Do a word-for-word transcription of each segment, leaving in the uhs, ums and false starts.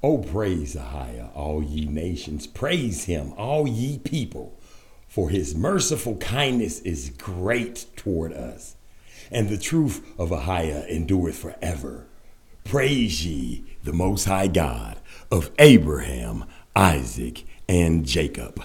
Oh, praise Ahia, all ye nations. Praise him, all ye people. For his merciful kindness is great toward us, and the truth of Ahia endureth forever. Praise ye the Most High God of Abraham, Isaac, and Jacob.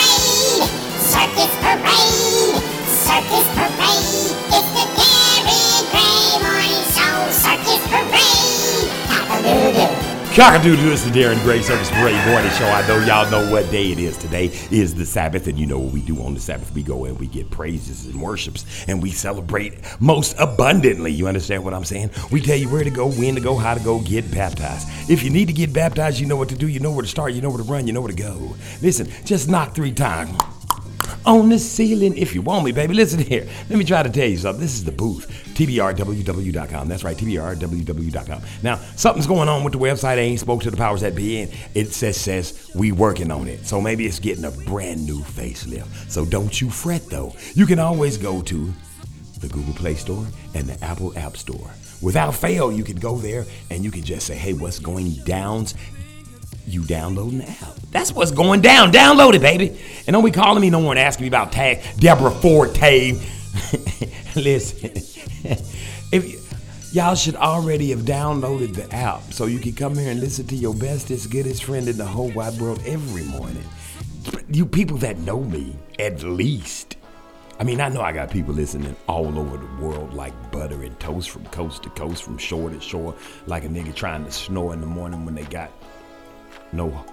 Circus Parade! Circus Parade! Circus Parade! It's the Gary Gray Morning Show! Circus Parade! Cock-a-doodle! Cock-a-doodle is the Darren Gray Circus Parade Morning Show. I know y'all know what day it is. Today is the Sabbath, and you know what we do on the Sabbath. We go and we get praises and worships, and we celebrate most abundantly. You understand what I'm saying? We tell you where to go, when to go, how to go, get baptized. If you need to get baptized, you know what to do, you know where to start, you know where to run, you know where to go. Listen, just knock three times on the ceiling if you want me, baby. Listen here. Let me try to tell you something. This is the booth, T B R W W dot com. That's right, T B R W W dot com. Now, something's going on with the website. I ain't spoke to the powers that be, and it says, says we working on it. So maybe it's getting a brand new facelift. So don't you fret, though. You can always go to the Google Play Store and the Apple App Store. Without fail, you could go there and you could just say, hey, what's going downs? You downloading the app. That's what's going down. Download it, baby. And don't be calling me no more and asking me about tag Deborah Forte. Listen, if you, y'all should already have downloaded the app so you can come here and listen to your bestest, goodest friend in the whole wide world every morning. You people that know me, at least. I mean, I know I got people listening all over the world like butter and toast, from coast to coast, from shore to shore, like a nigga trying to snore in the morning when they got no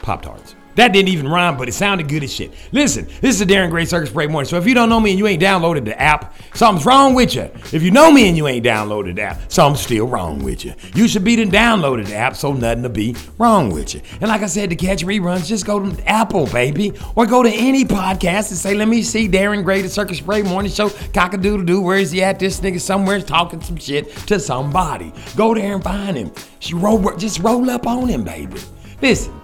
Pop-Tarts. That didn't even rhyme, but it sounded good as shit. Listen, this is the Darren Gray Circus Parade Morning. So if you don't know me and you ain't downloaded the app, something's wrong with you. If you know me and you ain't downloaded the app, something's still wrong with you. You should be done downloaded the app, so nothing to be wrong with you. And like I said, to catch reruns, just go to Apple, baby, or go to any podcast and say, let me see Darren Gray, the Circus Parade Morning Show, cock-a-doodle-doo, where is he at? This nigga somewhere is talking some shit to somebody. Go there and find him. She roll, just roll up on him, baby. Listen,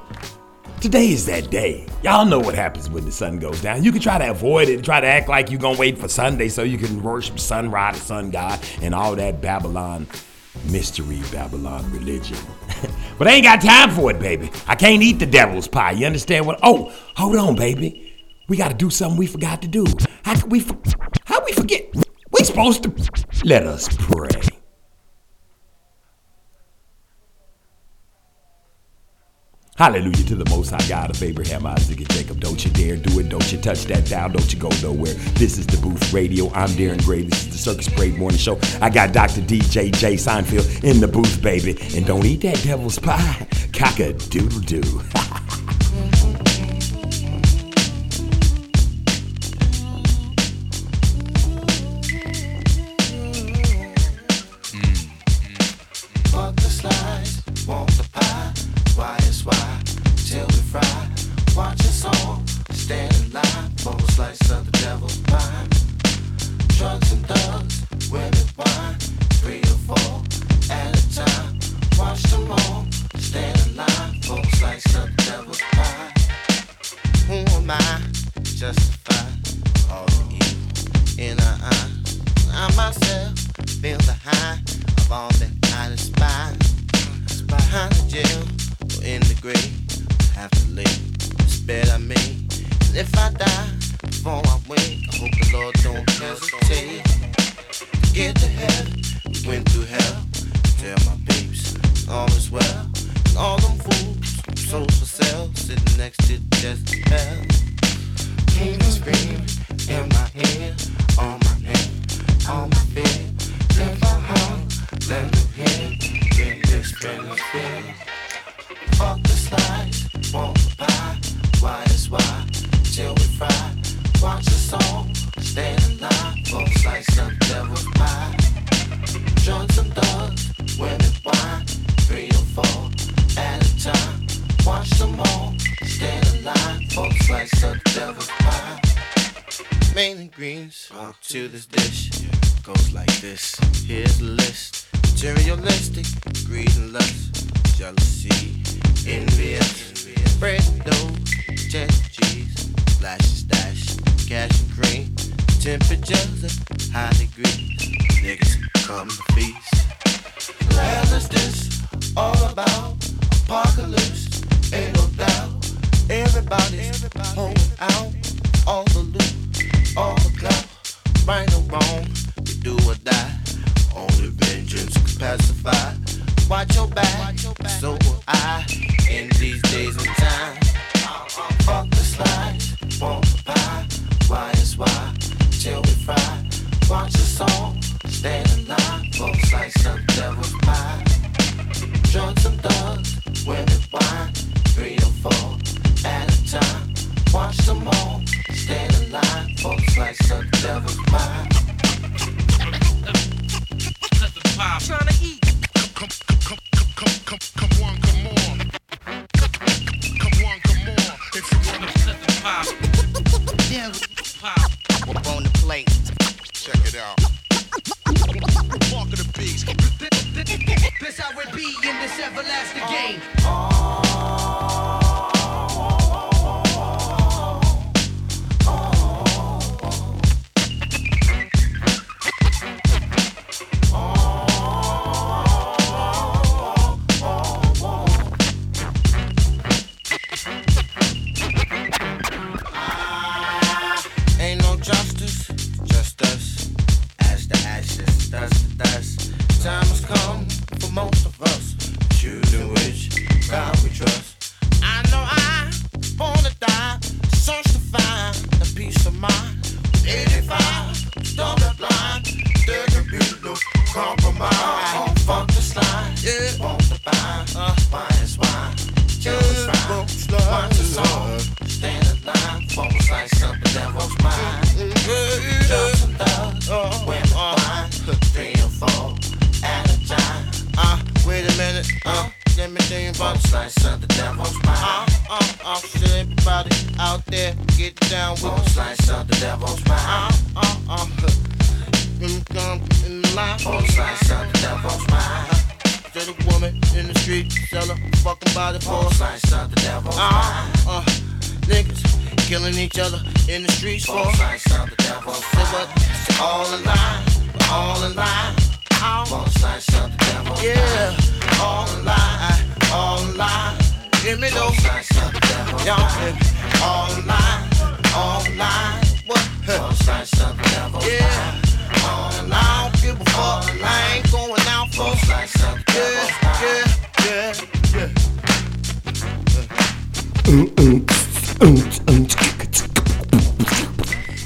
today is that day. Y'all know what happens when the sun goes down. You can try to avoid it, try to act like you're going to wait for Sunday so you can worship sun god, sun god, and all that Babylon mystery, Babylon religion. But I ain't got time for it, baby. I can't eat the devil's pie. You understand what? Oh, hold on, baby. We got to do something we forgot to do. How can we, for- how we forget? We supposed to. Let us pray. Hallelujah to the Most High God of Abraham, Isaac, and Jacob. Don't you dare do it. Don't you touch that dial. Don't you go nowhere. This is the Booth Radio. I'm Darren Gray. This is the Circus Parade Morning Show. I got Doctor D J J Seinfeld in the booth, baby. And don't eat that devil's pie. Cock-a-doodle-doo. To this dish, goes like this. Here's a list: materialistic, greed and lust, jealousy, envious, bread, dough, jet. Watch them all stand in line for a slice of devil's pie. I'm trying to eat. Come, come, come, come, come, come on, come on. Come on, come on. If you want to let the pie, devil's pie. We're on the plate. Check it out. Walk of the beast. This how it be in this everlasting game. Oh, oh.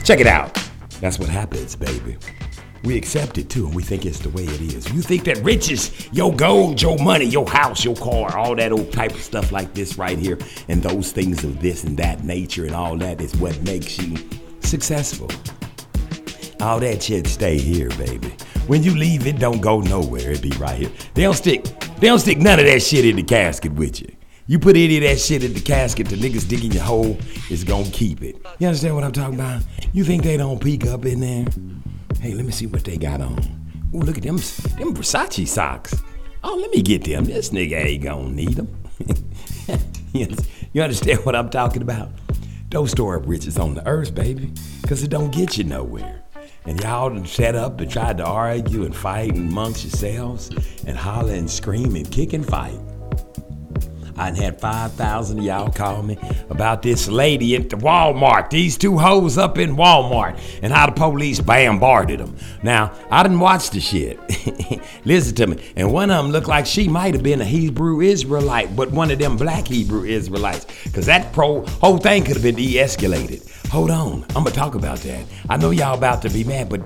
Check it out. That's what happens, baby. We accept it too, and we think it's the way it is. You think that riches, your gold, your money, your house, your car, all that old type of stuff like this right here, and those things of this and that nature and all that is what makes you successful. All that shit stay here, baby. When you leave, it don't go nowhere. It be right here. They don't stick, they don't stick none of that shit in the casket with you. You put any of that shit in the casket, the niggas digging your hole is gonna keep it. You understand what I'm talking about? You think they don't peek up in there? Hey, let me see what they got on. Ooh, look at them, them Versace socks. Oh, let me get them. This nigga ain't gonna need them. You understand what I'm talking about? Don't store up riches on the earth, baby, because it don't get you nowhere. And y'all done set up and tried to argue and fight amongst yourselves and holler and scream and kick and fight. I had five thousand of y'all call me about this lady at the Walmart, these two hoes up in Walmart, and how the police bombarded them. Now, I didn't watch the shit. Listen to me. And one of them looked like she might have been a Hebrew Israelite, but one of them black Hebrew Israelites, because that pro whole thing could have been de-escalated. Hold on. I'm going to talk about that. I know y'all about to be mad, but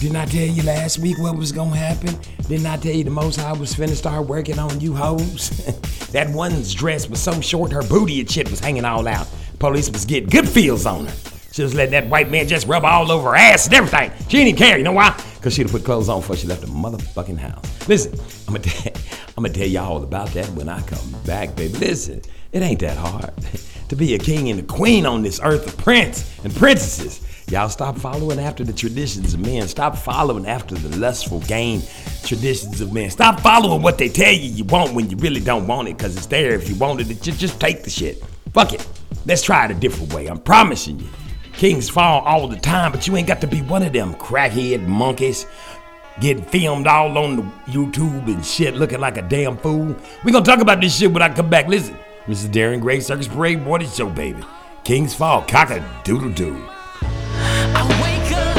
didn't I tell you last week what was gonna happen? Didn't I tell you the Most High was finna start working on you hoes? That one's dress was so short, her booty and shit was hanging all out. Police was getting good feels on her. She was letting that white man just rub all over her ass and everything. She didn't care, you know why? Because she'd have put clothes on before she left the motherfucking house. Listen, I'm gonna t- I'm gonna tell y'all all about that when I come back, baby. Listen, it ain't that hard to be a king and a queen on this earth, a prince and princesses. Y'all stop following after the traditions of men. Stop following after the lustful gain traditions of men. Stop following what they tell you you want when you really don't want it, because it's there if you wanted it. Just, just take the shit. Fuck it. Let's try it a different way. I'm promising you. Kings fall all the time, but you ain't got to be one of them crackhead monkeys getting filmed all on the YouTube and shit looking like a damn fool. We're going to talk about this shit when I come back. Listen, this is Darren Gray, Circus Parade Morning Show, baby. Kings fall, cock-a-doodle-doo. I wake up.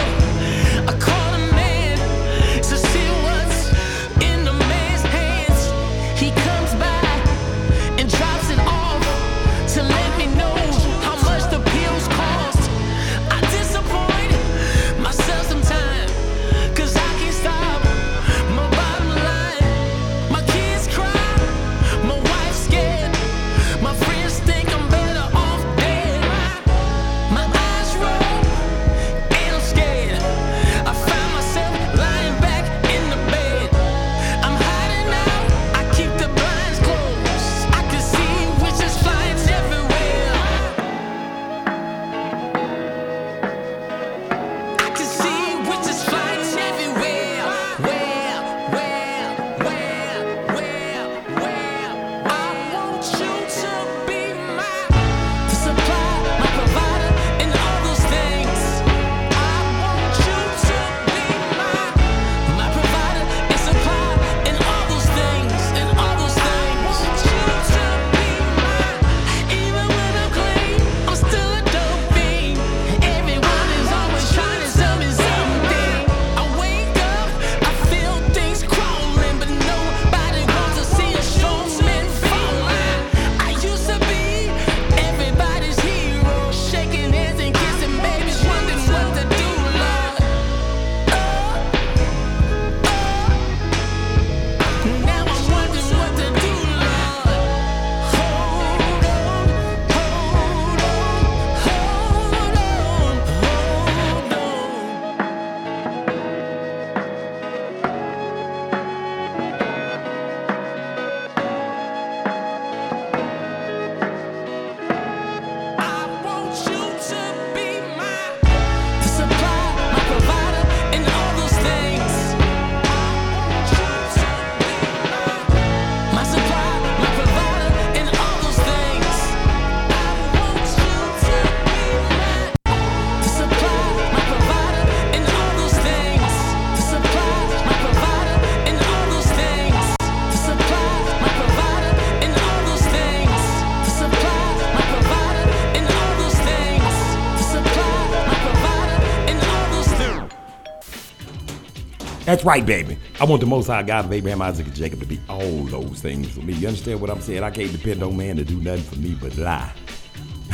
That's right, baby. I want the Most High God of Abraham, Isaac, and Jacob to be all those things for me. You understand what I'm saying? I can't depend on man to do nothing for me but lie.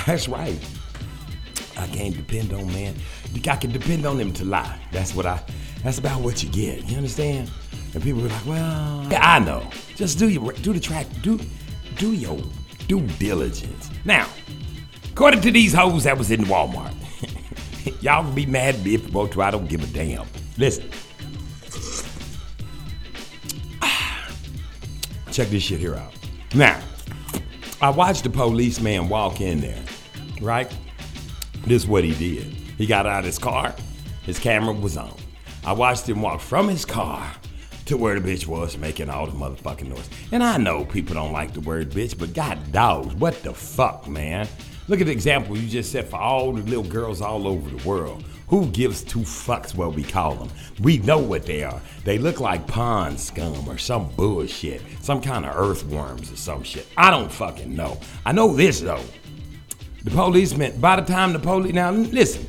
That's right. I can't depend on man. I can depend on him to lie. That's what I, that's about what you get. You understand? And people are like, well, yeah, I know. Just do your, do the track, do, do your due diligence. Now, according to these hoes that was in Walmart, y'all can be mad at me if you want to. I don't give a damn. Listen. Check this shit here out. Now, I watched the policeman walk in there, right? This is what he did. He got out of his car. His camera was on. I watched him walk from his car to where the bitch was making all the motherfucking noise. And I know people don't like the word bitch, but god dogs, what the fuck, man? Look at the example you just set for all the little girls all over the world. Who gives two fucks what we call them? We know what they are. They look like pond scum or some bullshit. Some kind of earthworms or some shit. I don't fucking know. I know this though. The policeman, by the time the police, now listen.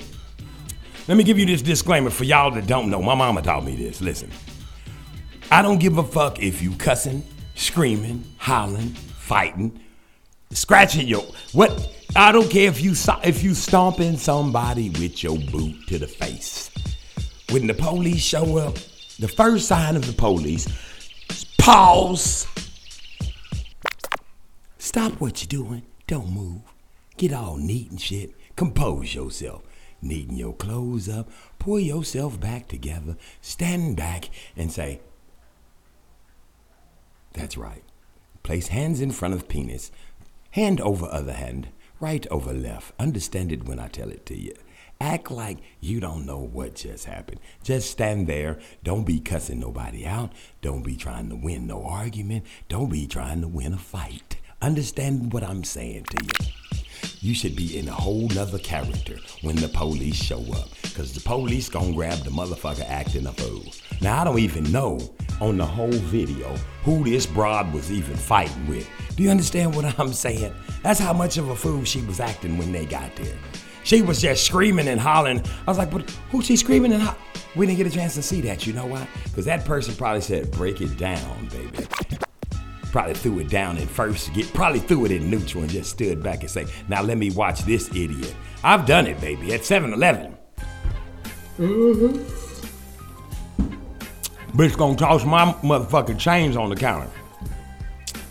Let me give you this disclaimer for y'all that don't know. My mama taught me this, listen. I don't give a fuck if you cussing, screaming, hollering, fighting, scratching your, what? I don't care if you if you stomping somebody with your boot to the face. When the police show up, the first sign of the police is pause. Stop what you're doing. Don't move. Get all neat and shit. Compose yourself. Neaten your clothes up. Pull yourself back together. Stand back and say, that's right. Place hands in front of penis. Hand over other hand. Right over left. Understand it when I tell it to you. Act like you don't know what just happened. Just stand there. Don't be cussing nobody out. Don't be trying to win no argument. Don't be trying to win a fight. Understand what I'm saying to you. You should be in a whole nother character when the police show up. Because the police gonna grab the motherfucker acting a fool. Now, I don't even know on the whole video who this broad was even fighting with. Do you understand what I'm saying? That's how much of a fool she was acting when they got there. She was just screaming and hollering. I was like, but who's she screaming and hollering? We didn't get a chance to see that, you know why? Because that person probably said, break it down, baby. Probably threw it down in first, get, probably threw it in neutral and just stood back and say, now let me watch this idiot. I've done it, baby, at seven eleven. Mm-hmm. Bitch gonna toss my motherfucking change on the counter.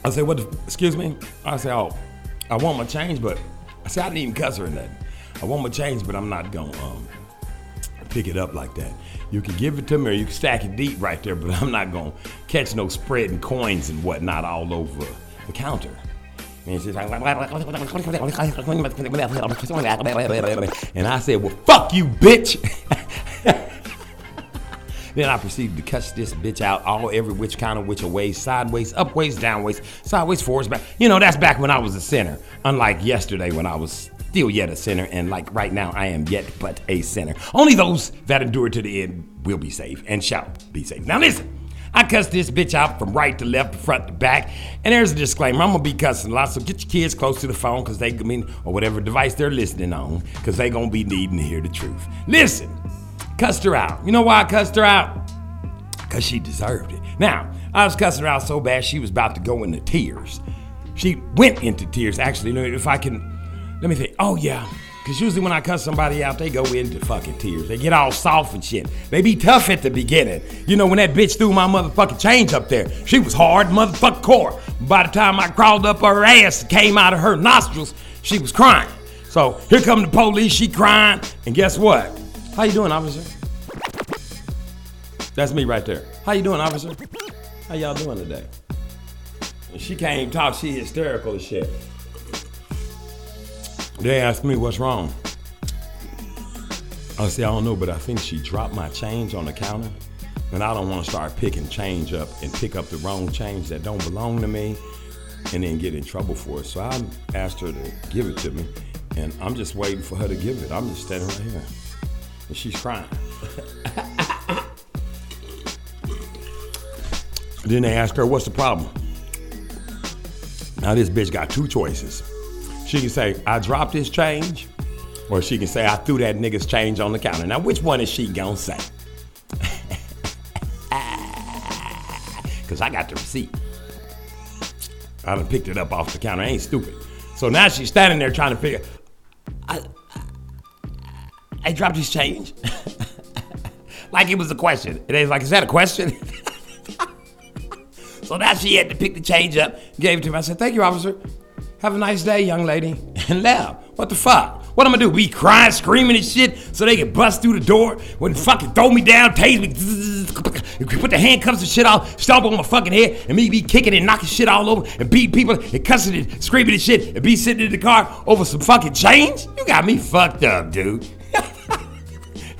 I said, what the, excuse me? I said, oh, I want my change, but, I said, I didn't even cuss her or nothing. I want my change, but I'm not gonna um, pick it up like that. You can give it to me or you can stack it deep right there, but I'm not gonna catch no spreading coins and whatnot all over the counter. And she's like, and I said, well, fuck you, bitch. Then I proceeded to cuss this bitch out all every which kind of which a way, sideways, upways, downways, sideways, forwards, back. You know, that's back when I was a sinner, unlike yesterday when I was still yet a sinner, and like right now I am yet but a sinner. Only those that endure to the end will be saved and shall be saved. Now listen, I cussed this bitch out from right to left, front to back, and there's a disclaimer, I'm gonna be cussing a lot, so get your kids close to the phone, cause they, I mean, or whatever device they're listening on, cause they gonna be needing to hear the truth. Listen, cussed her out. You know why I cussed her out? Cause she deserved it. Now, I was cussing her out so bad she was about to go into tears. She went into tears, actually, if I can, let me think. Oh, yeah. Because usually when I cuss somebody out, they go into fucking tears. They get all soft and shit. They be tough at the beginning. You know, when that bitch threw my motherfucking change up there, she was hard motherfucking core. By the time I crawled up her ass, came out of her nostrils, she was crying. So here come the police, she crying. And guess what? How you doing, officer? That's me right there. How you doing, officer? How y'all doing today? And she can't talk, she hysterical as shit. They asked me what's wrong. I said, I don't know, but I think she dropped my change on the counter, and I don't want to start picking change up and pick up the wrong change that don't belong to me and then get in trouble for it. So I asked her to give it to me, and I'm just waiting for her to give it. I'm just standing right here, and she's crying. Then they asked her, what's the problem? Now this bitch got two choices. She can say, I dropped his change, or she can say, I threw that nigga's change on the counter. Now, which one is she gonna say? because I got the receipt. I done picked it up off the counter. I ain't stupid. So now she's standing there trying to figure, I, I, I dropped his change. Like it was a question. And they was like, is that a question? So now she had to pick the change up, gave it to me. I said, thank you, officer. Have a nice day, young lady. And left. What the fuck? What am I gonna do? Be crying, screaming and shit so they can bust through the door? When fucking throw me down, tase me, put the handcuffs and shit off, stomp on my fucking head, and me be kicking and knocking shit all over and beating people and cussing and screaming and shit and be sitting in the car over some fucking change? You got me fucked up, dude.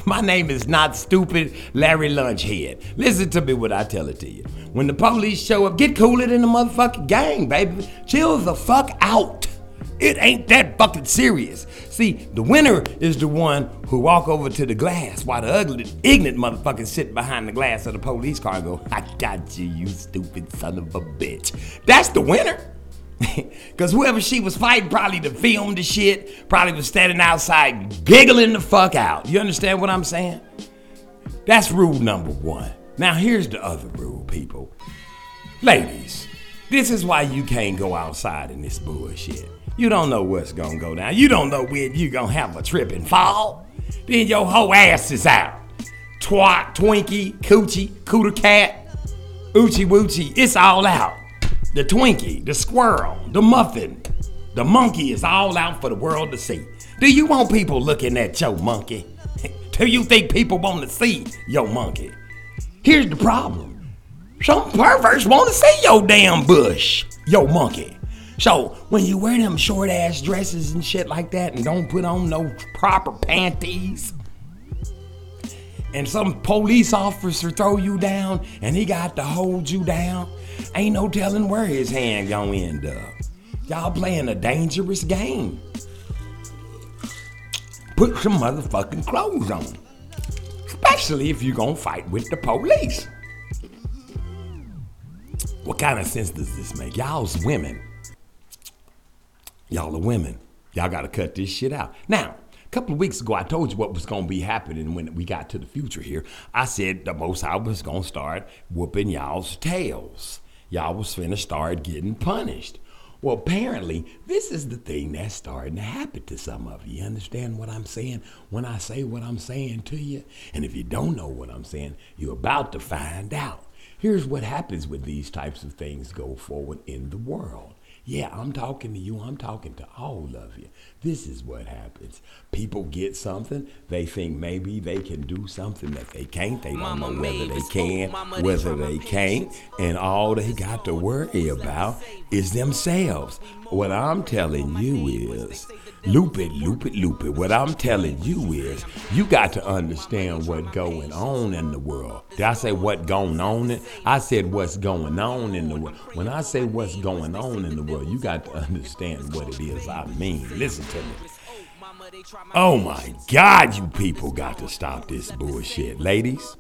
My name is not stupid Larry Lunchhead. Listen to me when I tell it to you. When the police show up, get cooler than the motherfucking gang, baby. Chill the fuck out. It ain't that fucking serious. See, the winner is the one who walk over to the glass while the ugly, ignorant motherfucker sit behind the glass of the police car and go, I got you, you stupid son of a bitch. That's the winner. Because whoever she was fighting probably to film the shit, probably was standing outside giggling the fuck out. You understand what I'm saying? That's rule number one. Now here's the other rule, people. Ladies, this is why you can't go outside in this bullshit. You don't know what's gonna go down. You don't know when you gonna have a trip and fall. Then your whole ass is out. Twat, Twinkie, Coochie, Cooter Cat, Oochie Woochie, it's all out. The Twinkie, the squirrel, the muffin, the monkey is all out for the world to see. Do you want people looking at your monkey? Do you think people want to see your monkey? Here's the problem. Some perverts want to see your damn bush, your monkey. So when you wear them short ass dresses and shit like that and don't put on no proper panties, and some police officer throw you down and he got to hold you down, ain't no telling where his hand gonna end up. Y'all playing a dangerous game. Put some motherfucking clothes on. Especially if you gonna fight with the police. What kind of sense does this make? Y'all's women. Y'all are women. Y'all gotta cut this shit out. Now, a couple of weeks ago, I told you what was going to be happening when we got to the future here. I said the Most High was going to start whooping y'all's tails. Y'all was finna start getting punished. Well, apparently, this is the thing that's starting to happen to some of you. You understand what I'm saying when I say what I'm saying to you? And if you don't know what I'm saying, you're about to find out. Here's what happens when these types of things go forward in the world. Yeah, I'm talking to you. I'm talking to all of you. This is what happens. People get something. They think maybe they can do something that they can't. They don't know whether they can, whether they can't. And all they got to worry about is themselves. What I'm telling you is, loop it, loop it, loop it. What I'm telling you is, you got to understand what's going on in the world. Did I say what's going on? In? I said what's going on in the world. When I say what's going on in the world, you got to understand what it is I mean. Listen to me. Oh my God, you people got to stop this bullshit. Ladies,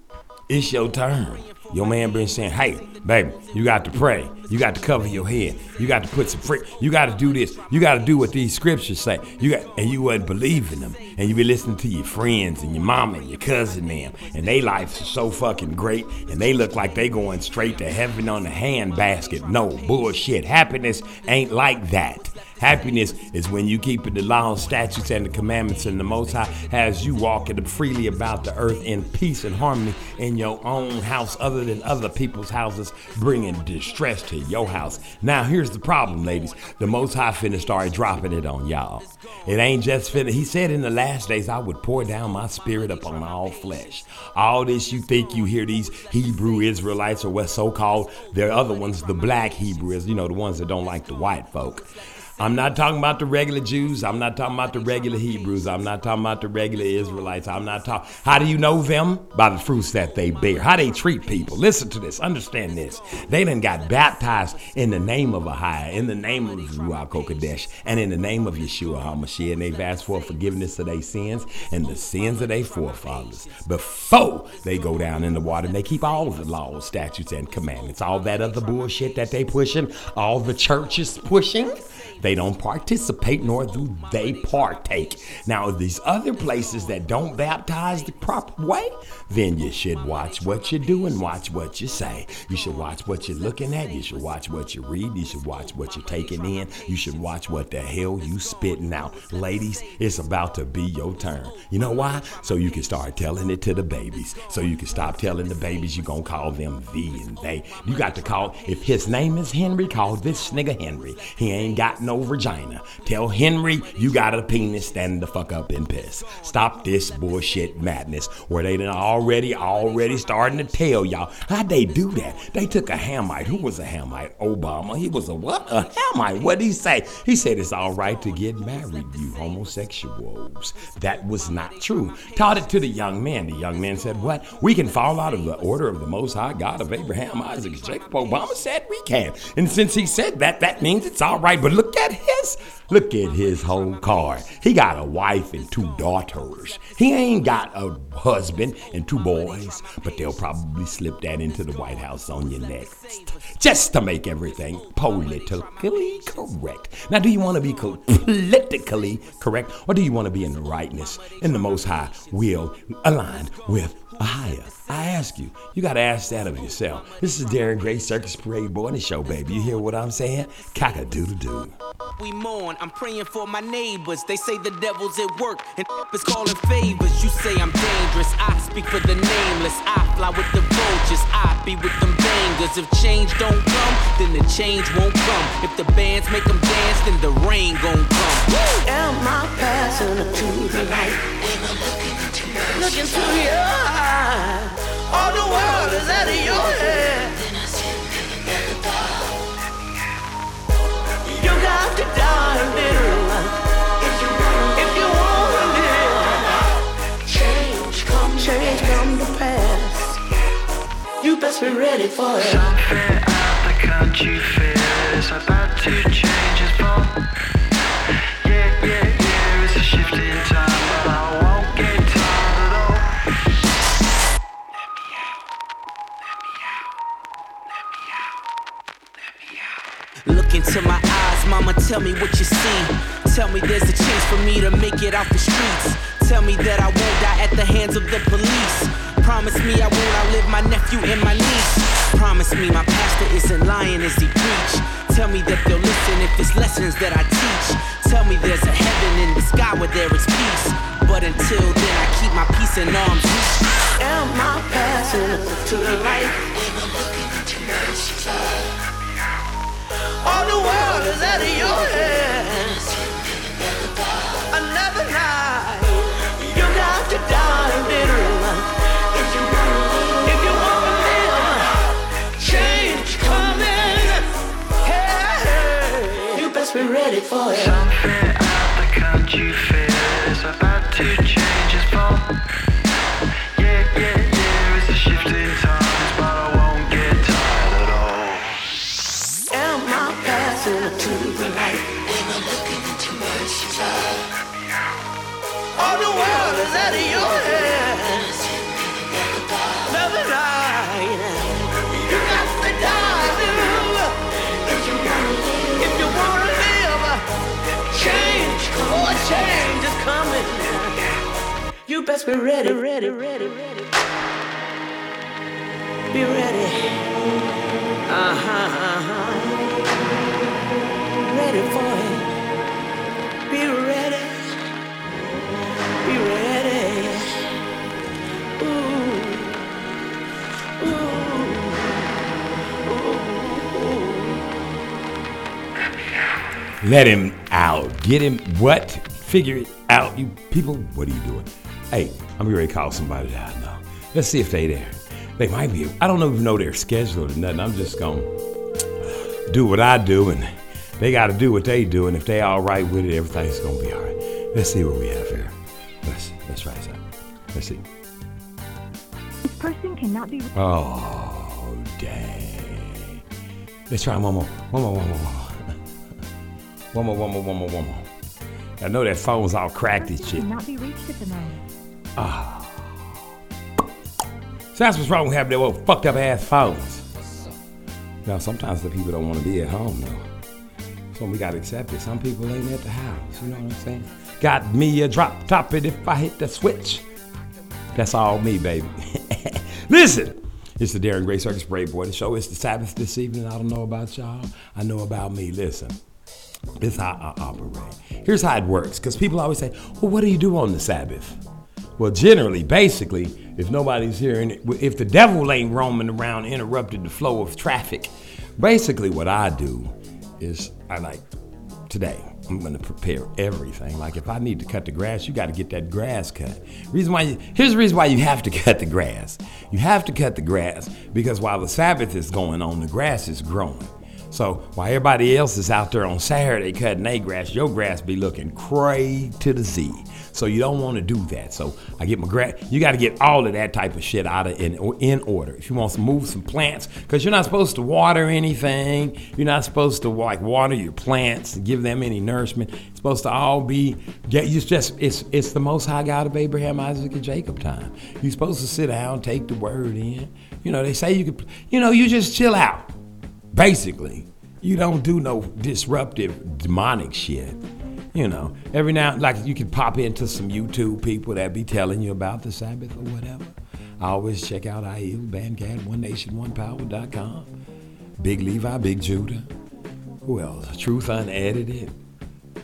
it's your turn. Your man been saying, hey, baby, you got to pray. You got to cover your head. You got to put some frick. You got to do this. You got to do what these scriptures say. You got, and you wasn't believing them. And you be listening to your friends and your mama and your cousin them. And they lives are so fucking great. And they look like they going straight to heaven on the handbasket. No bullshit. Happiness ain't like that. Happiness is when you keep the laws, statutes, and the commandments and the Most High has you walking freely about the earth in peace and harmony in your own house other than other people's houses, bringing distress to your house. Now, here's the problem, ladies. The Most High finna start dropping it on y'all. It ain't just finna. He said in the last days, I would pour down my spirit upon all flesh. All this you think you hear these Hebrew Israelites or what so-called, they're other ones, the black Hebrews, you know, the ones that don't like the white folk. I'm not talking about the regular Jews. I'm not talking about the regular Hebrews. I'm not talking about the regular Israelites. I'm not talking. How do you know them? By the fruits that they bear. How they treat people. Listen to this. Understand this. They done got baptized in the name of Ahia, in the name of Ruach HaKodesh, and in the name of Yeshua HaMashiach. And they've asked for forgiveness of their sins and the sins of their forefathers before they go down in the water. And they keep all the laws, statutes, and commandments. All that other bullshit that they pushing, all the church is pushing. They don't participate, nor do they partake. Now, if these other places that don't baptize the proper way, then you should watch what you do and watch what you say. You should watch what you're looking at. You should watch what you read. You should watch what you're taking in. You should watch what the hell you spitting out. Ladies, it's about to be your turn. You know why? So you can start telling it to the babies. So you can stop telling the babies you're going to call them thee and they. You got to call, if his name is Henry, call this nigga Henry. He ain't got no vagina. Tell Henry you got a penis, stand the fuck up and piss. Stop this bullshit madness where they done already, already starting to tell y'all. How'd they do that? They took a Hamite. Who was a Hamite? Obama. He was a what? A Hamite. What'd he say? He said it's all right to get married, you homosexuals. That was not true. Taught it to the young man. The young man said, what? We can fall out of the order of the Most High God of Abraham, Isaac, and Jacob. Obama said we can. And since he said that, that means it's all right. But look at his, look at his whole card. He got a wife and two daughters. He ain't got a husband and two boys, but they'll probably slip that into the White House on your next, just to make everything politically correct. Now, do you want to be politically correct, or do you want to be in the rightness, in the Most High will, aligned with Ahia? I ask you, you got to ask that of yourself. This is Darren Gray, Circus Parade Boy, the show, baby. You hear what I'm saying? Cock-a-doodle-doo. We mourn. I'm praying for my neighbors. They say the devil's at work and is calling favors. You say I'm dangerous. I speak for the nameless. I fly with the vultures. I be with them bangers. If change don't come, then the change won't come. If the bands make them dance, then the rain gon' come. Woo! Am I passing through the light? Looking through your eyes. All the world is out of your head. You got to die, little one. If you want to live, change come, change come to pass. You best be ready for it. Something out the country feels about to change its form. Yeah, yeah, yeah, it's a shift in time, but I won't get tired at all. Let me out, let me out, let me out, let me out. Look into my eyes. Mama, tell me what you see. Tell me there's a chance for me to make it out the streets. Tell me that I won't die at the hands of the police. Promise me I won't outlive my nephew and my niece. Promise me my pastor isn't lying as he preach. Tell me that they'll listen if it's lessons that I teach. Tell me there's a heaven in the sky where there is peace. But until then, I keep my peace in arms reach. Am I passing to the light? Even looking at your mercy's eye. All the world is out of your hands. Another night. You got to die, little one. If you want to live, change coming. Hey, you best be ready for it. Something out the country feels about to change its form. Yeah, yeah, yeah, it's a shift in times, but I won't get tired at all. To the light, when I'm looking into mercy's eye. All the world is out of your hands. Another night, you got to die, little. If you wanna live, if you wanna live, change, oh, change is coming. You best be ready, ready, ready, ready. Be ready. Uh huh, uh huh. Ready for it. Be ready. Be ready. Ooh. Ooh. Ooh. Let him out. Get him what? Figure it out. You people, what are you doing? Hey, I'm ready to call somebody that I know. Let's see if they there. They might be. I don't even know their schedule or nothing. I'm just going to do what I do and they got to do what they do, and if they all right with it, everything's going to be all right. Let's see what we have here. Let's, let's try this out. Let's see. This person cannot be... Oh, dang. Let's try one more. One more, one more, one more. One more, one more, one more, one more. I know that phone's all cracked and shit. Cannot be reached at the moment. Ah. Oh. So that's what's wrong with having their old fucked up ass phones. Now, sometimes the people don't want to be at home, though. So we got to accept it. Some people ain't at the house, you know what I'm saying? Got me a drop top it if I hit the switch. That's all me, baby. Listen, it's the Darren Gray Circus Brave Boy. The show is the Sabbath this evening. I don't know about y'all. I know about me. Listen, this is how I operate. Here's how it works. Because people always say, well, what do you do on the Sabbath? Well, generally, basically, if nobody's here, and if the devil ain't roaming around interrupting the flow of traffic, basically what I do is I like, today, I'm gonna prepare everything. Like if I need to cut the grass, you gotta get that grass cut. Reason why, you, here's the reason why you have to cut the grass. You have to cut the grass because while the Sabbath is going on, the grass is growing. So while everybody else is out there on Saturday cutting their grass, your grass be looking cray to the Z. So you don't want to do that. So I get my grass. You got to get all of that type of shit out of in, in order. If you want to move some plants, because you're not supposed to water anything. You're not supposed to like water your plants and give them any nourishment. It's supposed to all be, it's just, it's it's the Most High God of Abraham, Isaac, and Jacob time. You're supposed to sit down, take the word in. You know, they say you could, you know, you just chill out. Basically, you don't do no disruptive, demonic shit. You know, every now, like you could pop into some YouTube people that be telling you about the Sabbath or whatever. I always check out I U, Bandcamp, one nation one power dot com, Big Levi, Big Judah. Who else? Truth Unedited.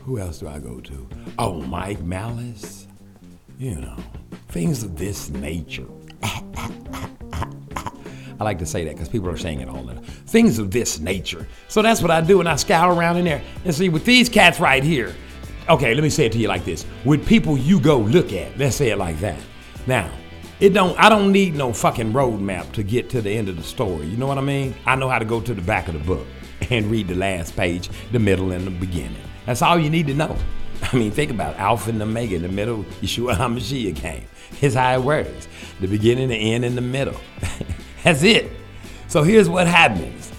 Who else do I go to? Oh, Mike Malice. You know, things of this nature. I like to say that because people are saying it all the time. Things of this nature. So that's what I do, and I scour around in there. And see, with these cats right here, okay, let me say it to you like this. With people you go look at, let's say it like that. Now, it don't. I don't need no fucking roadmap to get to the end of the story. You know what I mean? I know how to go to the back of the book and read the last page, the middle, and the beginning. That's all you need to know. I mean, think about it. Alpha and Omega, in the middle, Yeshua HaMashiach came. Here's how it works. The beginning, the end, and the middle. That's it. So here's what happens.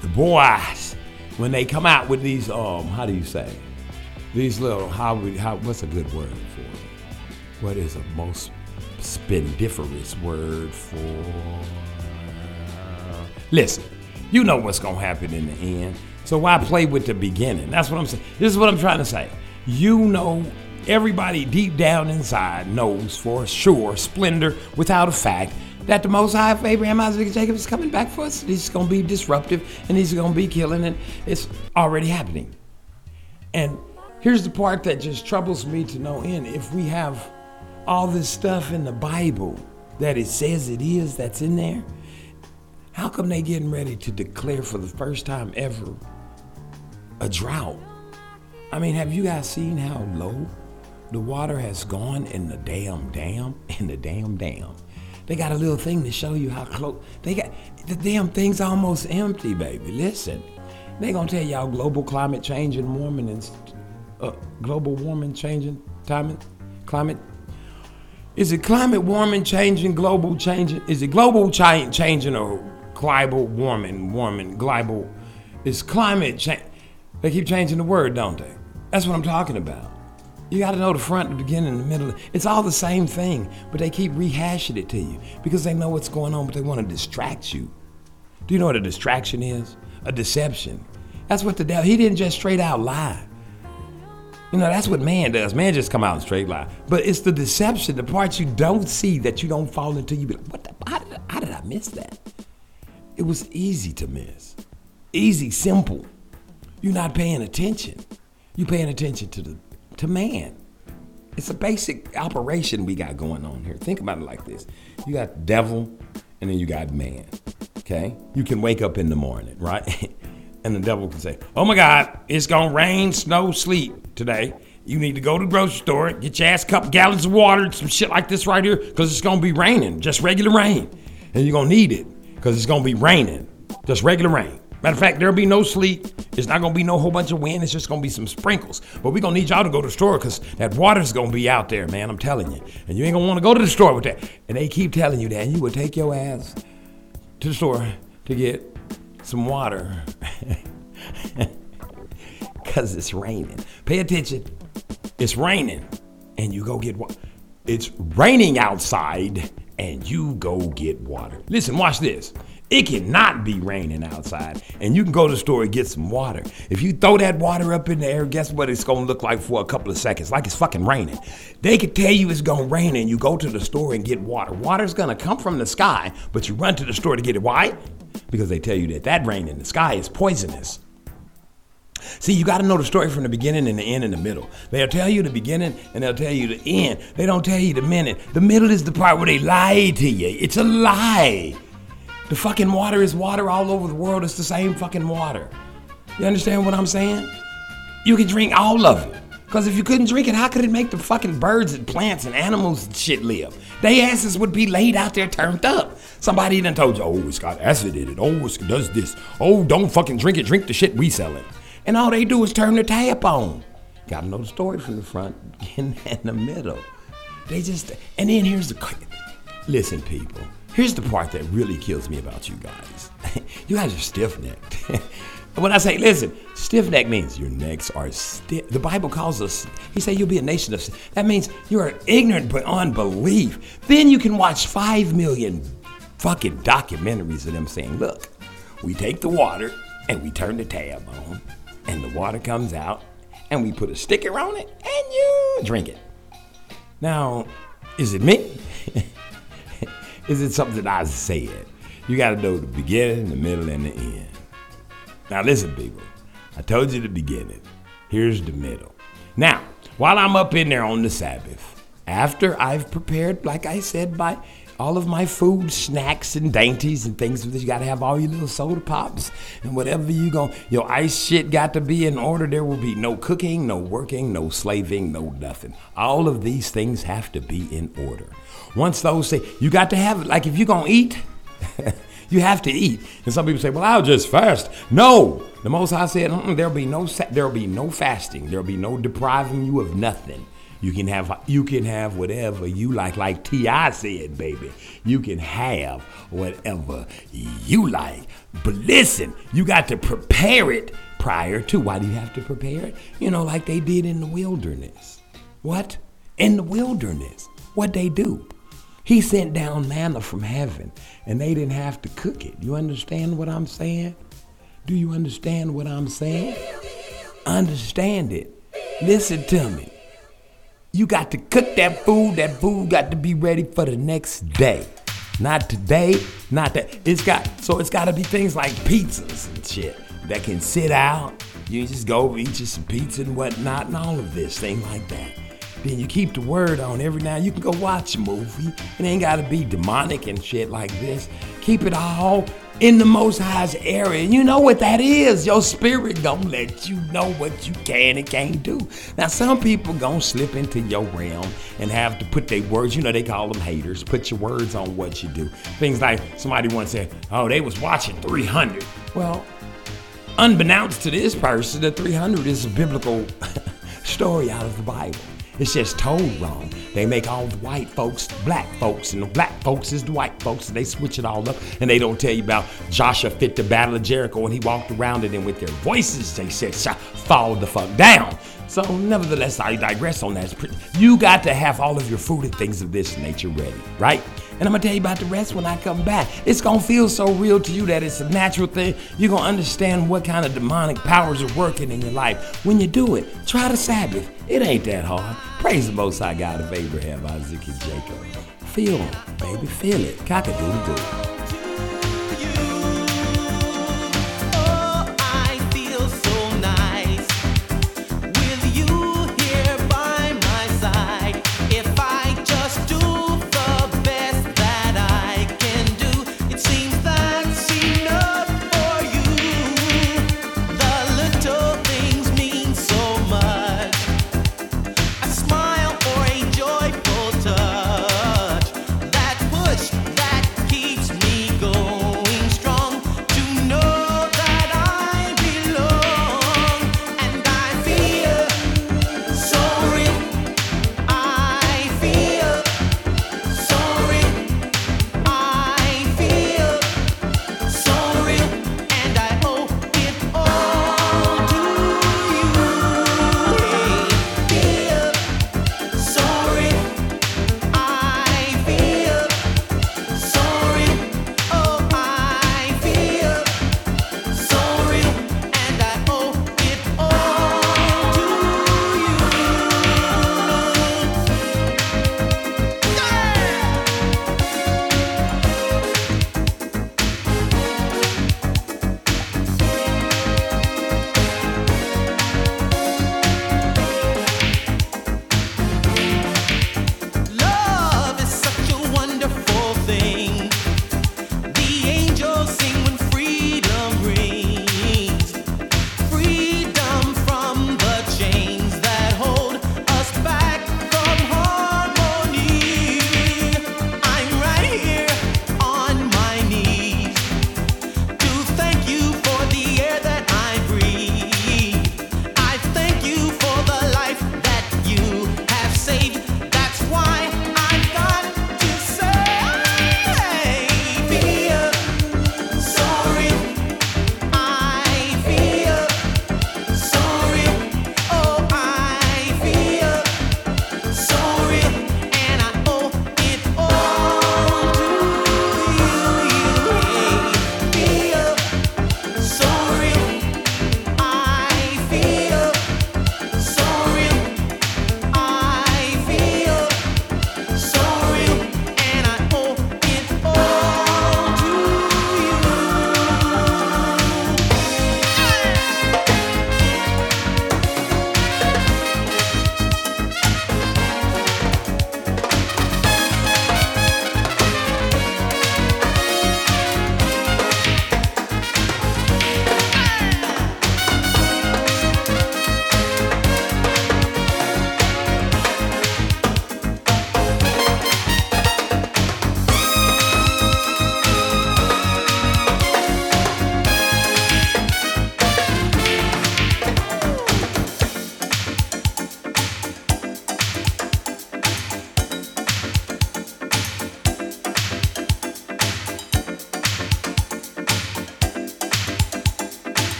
The boys, when they come out with these, um, how do you say, these little, how, we, how what's a good word for it? What is the most spendiferous word for? Listen, you know what's going to happen in the end. So why play with the beginning? That's what I'm saying. This is what I'm trying to say. You know, everybody deep down inside knows for sure, splendor without a fact, that the Most High of Abraham, Isaac, and Jacob is coming back for us. He's going to be disruptive, and he's going to be killing, and it's already happening. And here's the part that just troubles me to no end. If we have all this stuff in the Bible that it says it is that's in there, how come they getting ready to declare for the first time ever a drought? I mean, have you guys seen how low the water has gone in the damn dam, in the damn dam? They got a little thing to show you how close. They got, the damn thing's almost empty, baby. Listen, they gonna tell y'all global climate change and warming and, uh, global warming changing, climate, climate. Is it climate warming changing, global changing? Is it global chi- changing or global warming, warming, global? It's climate change. They keep changing the word, don't they? That's what I'm talking about. You got to know the front, the beginning, the middle. It's all the same thing, but they keep rehashing it to you because they know what's going on, but they want to distract you. Do you know what a distraction is? A deception. That's what the devil, he didn't just straight out lie. You know, that's what man does. Man just come out and straight lie. But it's the deception, the parts you don't see that you don't fall into. You be like, what the, how did I, how did I miss that? It was easy to miss. Easy, simple. You're not paying attention. You're paying attention to the to man. It's a basic operation we got going on here. Think about it like this. You got the devil and then you got man, okay? You can wake up in the morning, right? And the devil can say, oh my God, it's gonna rain, snow, sleet today. You need to go to the grocery store, get your ass a couple gallons of water and some shit like this right here because it's gonna be raining, just regular rain. And you're gonna need it because it's gonna be raining, just regular rain. Matter of fact, there'll be no sleet. It's not going to be no whole bunch of wind. It's just going to be some sprinkles. But we're going to need y'all to go to the store because that water's going to be out there, man. I'm telling you. And you ain't going to want to go to the store with that. And they keep telling you that. And you would take your ass to the store to get some water because it's raining. Pay attention. It's raining. And you go get water. It's raining outside and you go get water. Listen, watch this. It cannot be raining outside. And you can go to the store and get some water. If you throw that water up in the air, guess what it's going to look like for a couple of seconds? Like it's fucking raining. They could tell you it's going to rain and you go to the store and get water. Water's going to come from the sky, but you run to the store to get it. Why? Because they tell you that that rain in the sky is poisonous. See, you got to know the story from the beginning and the end and the middle. They'll tell you the beginning and they'll tell you the end. They don't tell you the minute. The middle is the part where they lie to you. It's a lie. The fucking water is water all over the world. It's the same fucking water. You understand what I'm saying? You can drink all of it. Because if you couldn't drink it, how could it make the fucking birds and plants and animals and shit live? They asses would be laid out there turned up. Somebody done told you, oh, it's got acid in it. Oh, it does this. Oh, don't fucking drink it. Drink the shit we selling. And all they do is turn the tap on. Got to know the story from the front and the middle. They just, and then here's the, listen, people. Here's the part that really kills me about you guys. You guys are stiff-necked. When I say, listen, stiff-necked means your necks are stiff. The Bible calls us, he said you'll be a nation of stiff. That means you are ignorant beyond belief. Then you can watch five million fucking documentaries of them saying, look, we take the water and we turn the tab on and the water comes out and we put a sticker on it and you drink it. Now, is it me? Is it something I said? You gotta know the beginning, the middle, and the end. Now listen, people, I told you the beginning, here's the middle. Now, while I'm up in there on the Sabbath, after I've prepared, like I said, by all of my food, snacks, and dainties, and things that you gotta have all your little soda pops, and whatever you gon', your ice shit got to be in order, there will be no cooking, no working, no slaving, no nothing. All of these things have to be in order. Once those say, you got to have it. Like if you're going to eat, you have to eat. And some people say, well, I'll just fast. No. The Most High said, mm-mm, there'll be no there'll be no fasting. There'll be no depriving you of nothing. You can have you can have whatever you like. Like T I said, baby, you can have whatever you like. But listen, you got to prepare it prior to. Why do you have to prepare it? You know, like they did in the wilderness. What? In the wilderness. What they do? He sent down manna from heaven and they didn't have to cook it. You understand what I'm saying? Do you understand what I'm saying? Understand it. Listen to me. You got to cook that food. That food got to be ready for the next day. Not today, not that. It's got, so it's got to be things like pizzas and shit that can sit out. You just go over, eat you some pizza and whatnot and all of this, thing like that. Then you keep the word on every now. You can go watch a movie. It ain't got to be demonic and shit like this. Keep it all in the Most High's area. And you know what that is. Your spirit gonna let you know what you can and can't do. Now, some people gonna slip into your realm and have to put their words. You know, they call them haters. Put your words on what you do. Things like somebody once said, oh, they was watching three hundred. Well, unbeknownst to this person, the three hundred is a biblical story out of the Bible. It's just told wrong. They make all the white folks black folks, and the black folks is the white folks, and they switch it all up, and they don't tell you about Joshua fit the Battle of Jericho, and he walked around it, and with their voices, they said, fall the fuck down. So nevertheless, I digress on that. You got to have all of your food and things of this nature ready, right? And I'm going to tell you about the rest when I come back. It's going to feel so real to you that it's a natural thing. You're going to understand what kind of demonic powers are working in your life. When you do it, try the Sabbath. It ain't that hard. Praise the Most High God of Abraham, Isaac, and Jacob. Feel it, baby. Feel it. Cock-a-doodle-doo.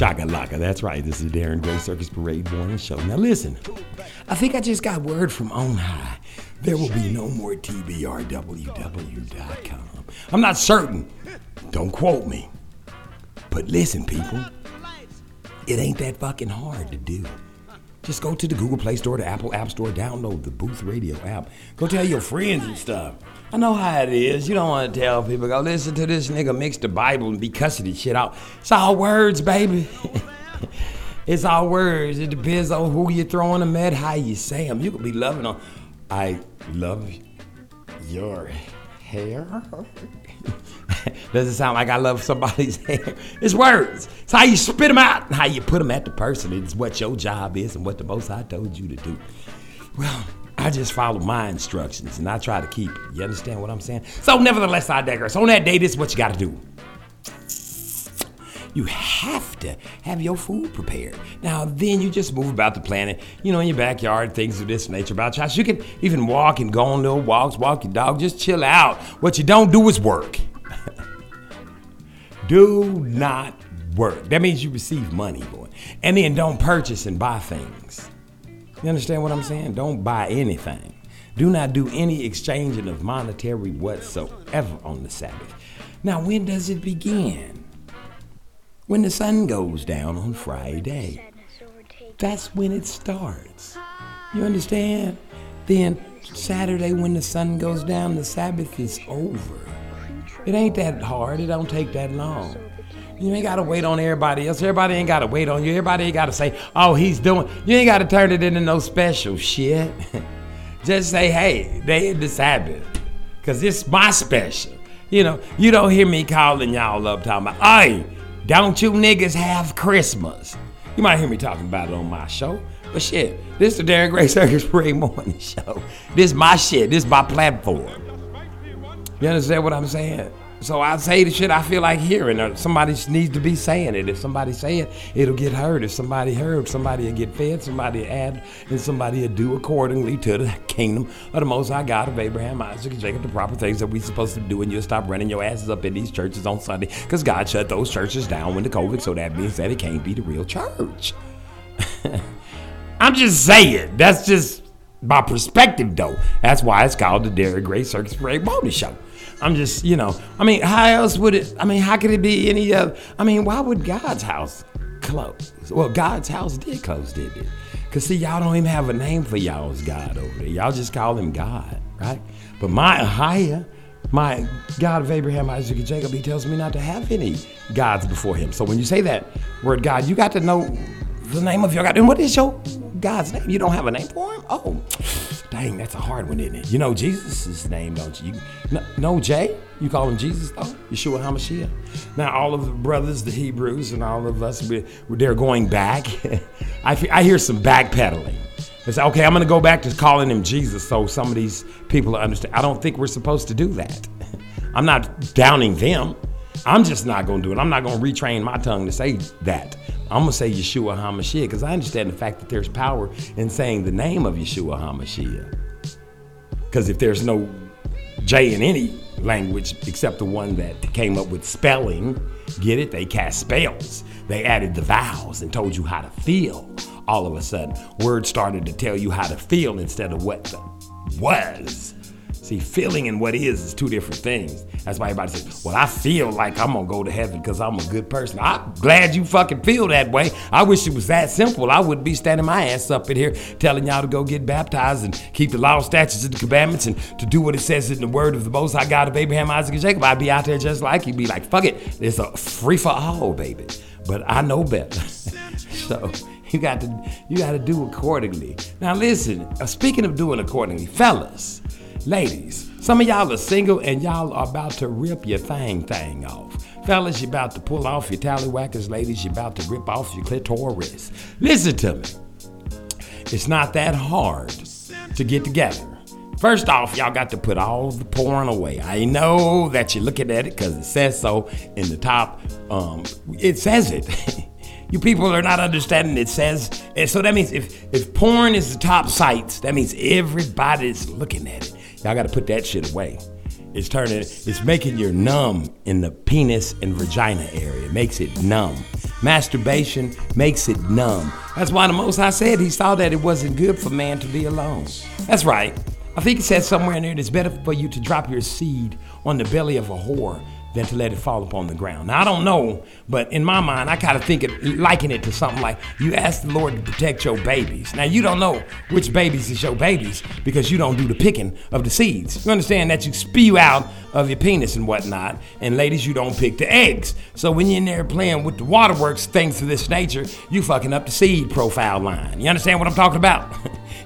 Shaka Laka, that's right. This is the Darren Gray Circus Parade Morning Show. Now listen, I think I just got word from on high. There will be no more T B R W W dot com. I'm not certain. Don't quote me. But listen, people, it ain't that fucking hard to do. Just go to the Google Play Store, the Apple App Store, download the Booth Radio app. Go tell your friends and stuff. I know how it is. You don't want to tell people, go listen to this nigga mix the Bible and be cussing this shit out. It's all words, baby. It's all words. It depends on who you're throwing them at, how you say them. You could be loving on, I love your hair. Doesn't sound like I love somebody's hair. It's words. It's how you spit them out and how you put them at the person. It's what your job is and what the Most High told you to do. Well, I just follow my instructions, and I try to keep it. You understand what I'm saying? So nevertheless, I digress. On that day, this is what you got to do. You have to have your food prepared. Now, then you just move about the planet, you know, in your backyard, things of this nature. About your house. You can even walk and go on little walks, walk your dog, just chill out. What you don't do is work. Do not work. That means you receive money, boy. And then don't purchase and buy things. You understand what I'm saying? Don't buy anything. Do not do any exchanging of monetary whatsoever on the Sabbath. Now, when does it begin? When the sun goes down on Friday. That's when it starts. You understand? Then Saturday when the sun goes down, the Sabbath is over. It ain't that hard. It don't take that long. You ain't got to wait on everybody else. Everybody ain't got to wait on you. Everybody ain't got to say, oh, he's doing. You ain't got to turn it into no special shit. Just say, hey, they the Sabbath. Because it's my special. You know, you don't hear me calling y'all up talking about, hey, don't you niggas have Christmas? You might hear me talking about it on my show. But shit, this is the Darren Gray Circus Parade Morning Show. This my shit. This my platform. You understand what I'm saying? So I say the shit I feel like hearing, or somebody needs to be saying it. If somebody say it, it'll get heard. If somebody heard, somebody will get fed, somebody will add, and somebody will do accordingly to the kingdom of the Most High God of Abraham, Isaac, and Jacob, the proper things that we're supposed to do, and you'll stop running your asses up in these churches on Sunday, because God shut those churches down when the COVID, so that means that it can't be the real church. I'm just saying, that's just my perspective, though. That's why it's called the Darren Gray Circus Parade Morning Show. I'm just, you know, I mean, how else would it, I mean, how could it be any other, I mean, why would God's house close? Well, God's house did close, didn't it? Because, see, y'all don't even have a name for y'all's God over there. Y'all just call him God, right? But my Ahia, my God of Abraham, Isaac, and Jacob, he tells me not to have any gods before him. So when you say that word God, you got to know the name of your God. And what is your God's name? You don't have a name for him? Oh, dang, that's a hard one, isn't it? You know Jesus' name, don't you? you no, no, Jay? You call him Jesus, though? Yeshua HaMashiach? Now, all of the brothers, the Hebrews, and all of us, we're, they're going back. I, I hear some backpedaling. It's okay, I'm going to go back to calling him Jesus so some of these people understand. I don't think we're supposed to do that. I'm not downing them. I'm just not going to do it. I'm not going to retrain my tongue to say that. I'm going to say Yeshua HaMashiach because I understand the fact that there's power in saying the name of Yeshua HaMashiach. Because if there's no J in any language except the one that came up with spelling, get it? They cast spells. They added the vowels and told you how to feel. All of a sudden, words started to tell you how to feel instead of what the was. See, feeling and what is is two different things. That's why everybody says, well, I feel like I'm going to go to heaven because I'm a good person. I'm glad you fucking feel that way. I wish it was that simple. I wouldn't be standing my ass up in here telling y'all to go get baptized and keep the law, statutes, and the commandments and to do what it says in the word of the Most High God of Abraham, Isaac, and Jacob. I'd be out there just like you. Be like, fuck it. It's a free for all, baby. But I know better. So you got to, you got to do accordingly. Now, listen, speaking of doing accordingly, fellas, ladies, some of y'all are single and y'all are about to rip your thing thing off. Fellas, you're about to pull off your tallywhackers. Ladies, you're about to rip off your clitoris. Listen to me. It's not that hard to get together. First off, y'all got to put all the porn away. I know that you're looking at it because it says so in the top. Um, it says it. You people are not understanding it says. And so that means if, if porn is the top sites, that means everybody's looking at it. Y'all got to put that shit away. It's turning, it's making you numb in the penis and vagina area. It makes it numb. Masturbation makes it numb. That's why the Most High said he saw that it wasn't good for man to be alone. That's right. I think it said somewhere in there, it's better for you to drop your seed on the belly of a whore than to let it fall upon the ground. Now, I don't know, but in my mind, I kind of think it, liken it to something like you ask the Lord to protect your babies. Now, you don't know which babies is your babies because you don't do the picking of the seeds. You understand that you spew out of your penis and whatnot, and ladies, you don't pick the eggs. So when you're in there playing with the waterworks, things of this nature, you fucking up the seed profile line. You understand what I'm talking about?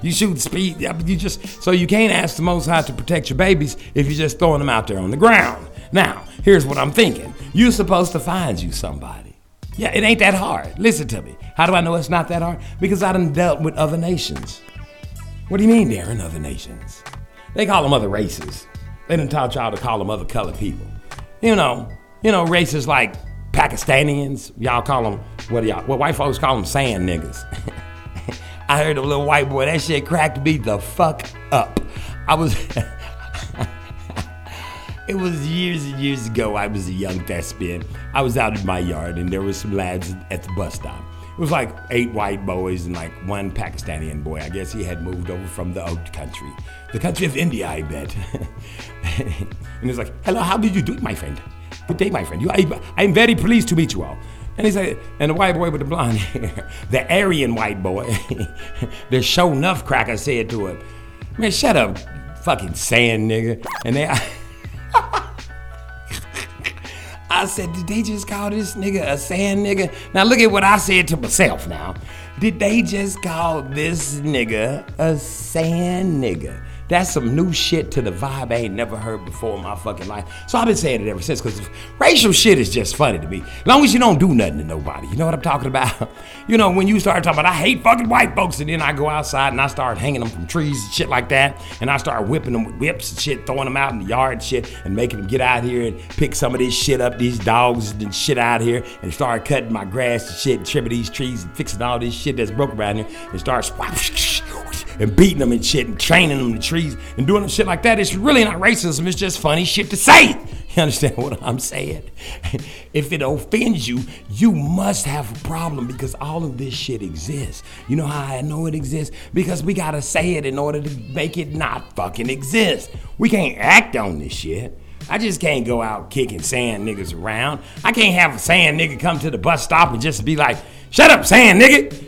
You shoot speed, you just, so you can't ask the Most High to protect your babies if you're just throwing them out there on the ground. Now, here's what I'm thinking. You're supposed to find you somebody. Yeah, it ain't that hard. Listen to me. How do I know it's not that hard? Because I done dealt with other nations. What do you mean they're in other nations? They call them other races. They done taught y'all to call them other colored people. You know, you know, races like Pakistanians. Y'all call them, what do y'all, well, white folks call them sand niggas. I heard a little white boy, that shit cracked me the fuck up. I was... It was years and years ago, I was a young thespian. I was out in my yard and there was some lads at the bus stop. It was like eight white boys and like one Pakistani boy. I guess he had moved over from the oat country. The country of India, I bet. And he's like, hello, how do you do, my friend? Good day, my friend. You, I, I'm very pleased to meet you all. And he said, and the white boy with the blonde hair, the Aryan white boy, the show enough cracker said to him, man, shut up, fucking sand nigga. And they... I said, did they just call this nigga a sand nigga? Now look at what I said to myself now. Did they just call this nigga a sand nigga? That's some new shit to the vibe I ain't never heard before in my fucking life. So I've been saying it ever since, because racial shit is just funny to me. As long as you don't do nothing to nobody, you know what I'm talking about? You know, when you start talking about, I hate fucking white folks, and then I go outside and I start hanging them from trees and shit like that, and I start whipping them with whips and shit, throwing them out in the yard and shit, and making them get out here and pick some of this shit up, these dogs and shit out here, and start cutting my grass and shit, and trimming these trees and fixing all this shit that's broken around here, and start and beating them and shit and training them to trees and doing them shit like that. It's really not racism. It's just funny shit to say. You understand what I'm saying? If it offends you, you must have a problem because all of this shit exists. You know how I know it exists? Because we gotta say it in order to make it not fucking exist. We can't act on this shit. I just can't go out kicking sand niggas around. I can't have a sand nigga come to the bus stop and just be like, shut up, sand nigga.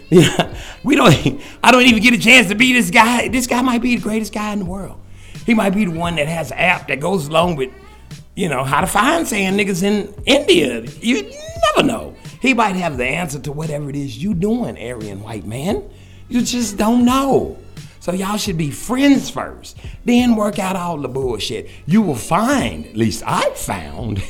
we don't, I don't even get a chance to be this guy. This guy might be the greatest guy in the world. He might be the one that has an app that goes along with, you know, how to find sand niggas in India. You never know. He might have the answer to whatever it is you doing, Aryan white man. You just don't know. So y'all should be friends first, then work out all the bullshit. You will find, at least I found,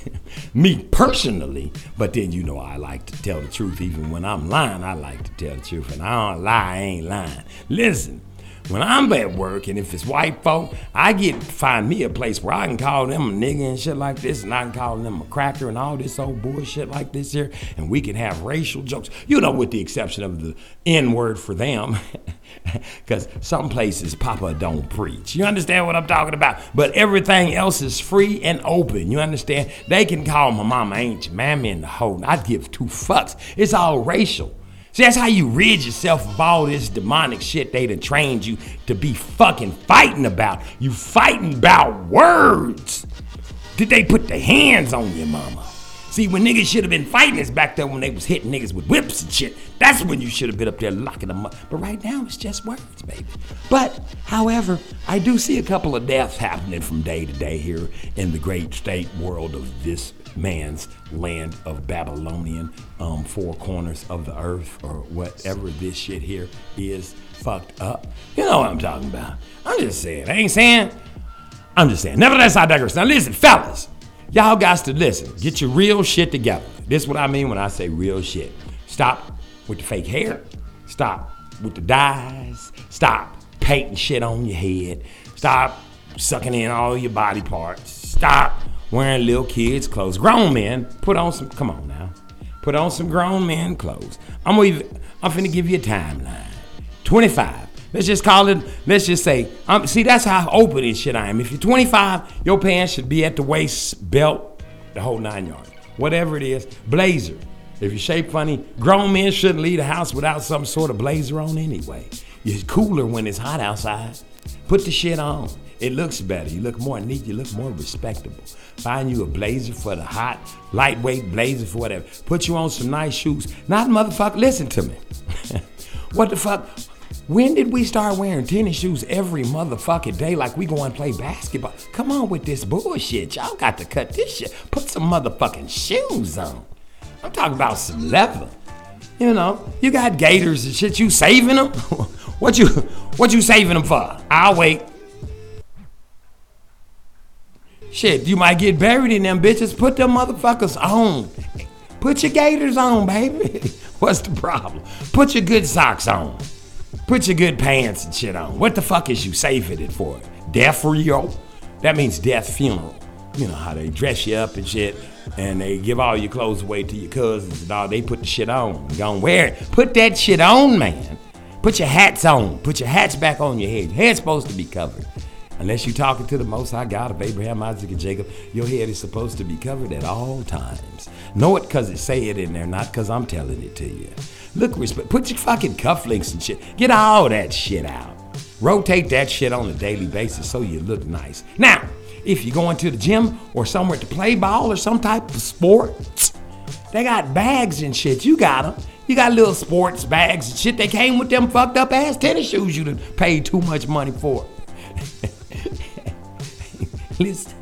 me personally, but then you know I like to tell the truth. Even when I'm lying, I like to tell the truth, and I don't lie, I ain't lying. Listen, when I'm at work, and if it's white folk, I get find me a place where I can call them a nigga and shit like this, and I can call them a cracker and all this old bullshit like this here, and we can have racial jokes. You know, with the exception of the N-word for them, because some places Papa don't preach. You understand what I'm talking about? But everything else is free and open. You understand? They can call my mama ain't your mammy in the hole. I give two fucks. It's all racial. See, that's how you rid yourself of all this demonic shit they done trained you to be fucking fighting about. You fighting about words. Did they put their hands on your mama? See, when niggas should have been fighting us back there when they was hitting niggas with whips and shit, that's when you should have been up there locking them up. But right now, it's just words, baby. But, however, I do see a couple of deaths happening from day to day here in the great state world of this man's land of Babylonian um, four corners of the earth or whatever this shit here is fucked up. You know what I'm talking about. I'm just saying. I ain't saying. I'm just saying. Nevertheless, I digress. Now, listen, fellas. Y'all got to listen. Get your real shit together. This is what I mean when I say real shit. Stop with the fake hair. Stop with the dyes. Stop painting shit on your head. Stop sucking in all your body parts. Stop wearing little kids' clothes. Grown men, put on some, come on now. Put on some grown men clothes. I'm gonna even, I'm finna give you a timeline. twenty-five. Let's just call it, let's just say, um, see, that's how open this shit I am. If you're twenty-five, your pants should be at the waist, belt, the whole nine yards. Whatever it is, blazer, If you shape funny, grown men shouldn't leave the house without some sort of blazer on anyway. It's cooler when it's hot outside. Put the shit on. It looks better. You look more neat. You look more respectable. Find you a blazer for the hot, lightweight blazer for whatever. Put you on some nice shoes. Not motherfucker. Listen to me. What the fuck? When did we start wearing tennis shoes every motherfucking day like we go and play basketball? Come on with this bullshit. Y'all got to cut this shit. Put some motherfucking shoes on. I'm talking about some leather. You know, you got gaiters and shit. You saving them? What you, what you saving them for? I'll wait. Shit, you might get buried in them bitches. Put them motherfuckers on. Put your gaiters on, baby. What's the problem? Put your good socks on. Put your good pants and shit on. What the fuck is you saving it for? Death Rio? That means death funeral. You know how they dress you up and shit, and they give all your clothes away to your cousins and all. They put the shit on. You gonna wear it. Put that shit on, man. Put your hats on. Put your hats back on your head. Your head's supposed to be covered. Unless you're talking to the Most High God of Abraham, Isaac, and Jacob, your head is supposed to be covered at all times. Know it because it say it in there, not because I'm telling it to you. Look, respect. Put your fucking cufflinks and shit. Get all that shit out. Rotate that shit on a daily basis so you look nice. Now, if you're going to the gym or somewhere to play ball or some type of sport, they got bags and shit. You got them. You got little sports bags and shit. They came with them fucked up ass tennis shoes you done paid too much money for. Listen,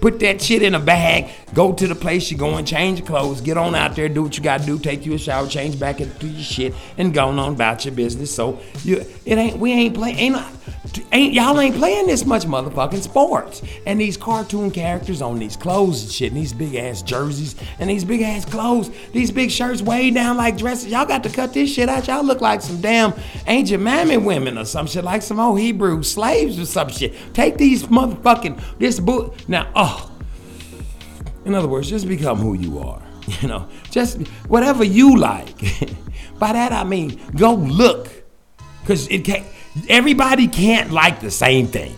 put that shit in a bag, go to the place you're going, change your clothes, get on out there, do what you got to do, take you a shower, change back into your shit, and go on about your business. So you, it ain't we ain't playing, ain't, ain't y'all ain't playing this much motherfucking sports. And these cartoon characters on these clothes and shit, and these big ass jerseys, and these big ass clothes, these big shirts way down like dresses. Y'all got to cut this shit out. Y'all look like some damn ancient mammy women or some shit, like some old Hebrew slaves or some shit. Take these motherfucking this book now. Oh. In other words, just become who you are, you know, just whatever you like. By that, I mean, go look, because it can't, everybody can't like the same thing.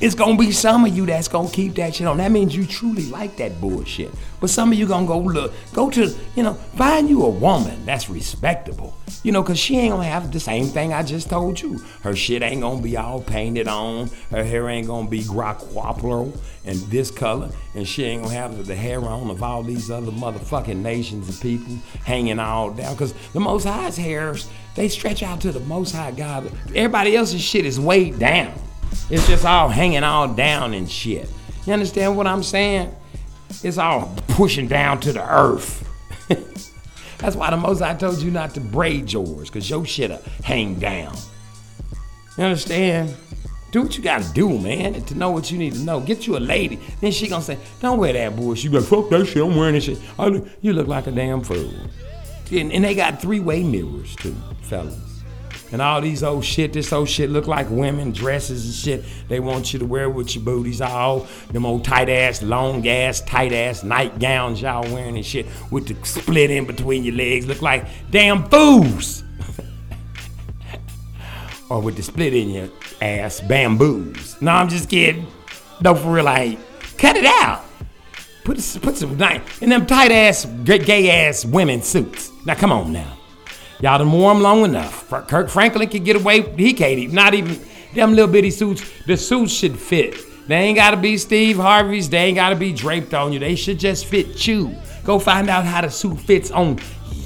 It's going to be some of you that's going to keep that shit on. That means you truly like that bullshit. But some of you going to go look, go to, you know, find you a woman that's respectable, you know, because she ain't going to have the same thing I just told you. Her shit ain't going to be all painted on. Her hair ain't going to be guacaplero and this color. And she ain't going to have the hair on of all these other motherfucking nations and people hanging all down. Because the Most High's hairs, they stretch out to the Most High God. Everybody else's shit is weighed down. It's just all hanging all down and shit. You understand what I'm saying? It's all pushing down to the earth. That's why the Most I told you not to braid yours, because your shit'll hang down. You understand? Do what you gotta do, man, to know what you need to know. Get you a lady. Then she gonna say, don't wear that bullshit. You like, fuck that shit, I'm wearing this shit. I look, you look like a damn fool. And, and they got three-way mirrors, too, fellas. And all these old shit, this old shit look like women, dresses and shit. They want you to wear with your booties all. Them old tight ass, long ass, tight ass nightgowns y'all wearing and shit with the split in between your legs. Look like damn fools. Or with the split in your ass, bamboos. No, I'm just kidding. No, for real, I ain't. Cut it out. Put, put some night in them tight ass, gay ass women suits. Now, come on now. Y'all done wore them long enough. Kirk Franklin could get away. He can't even, not even, them little bitty suits. The suits should fit. They ain't got to be Steve Harvey's. They ain't got to be draped on you. They should just fit you. Go find out how the suit fits on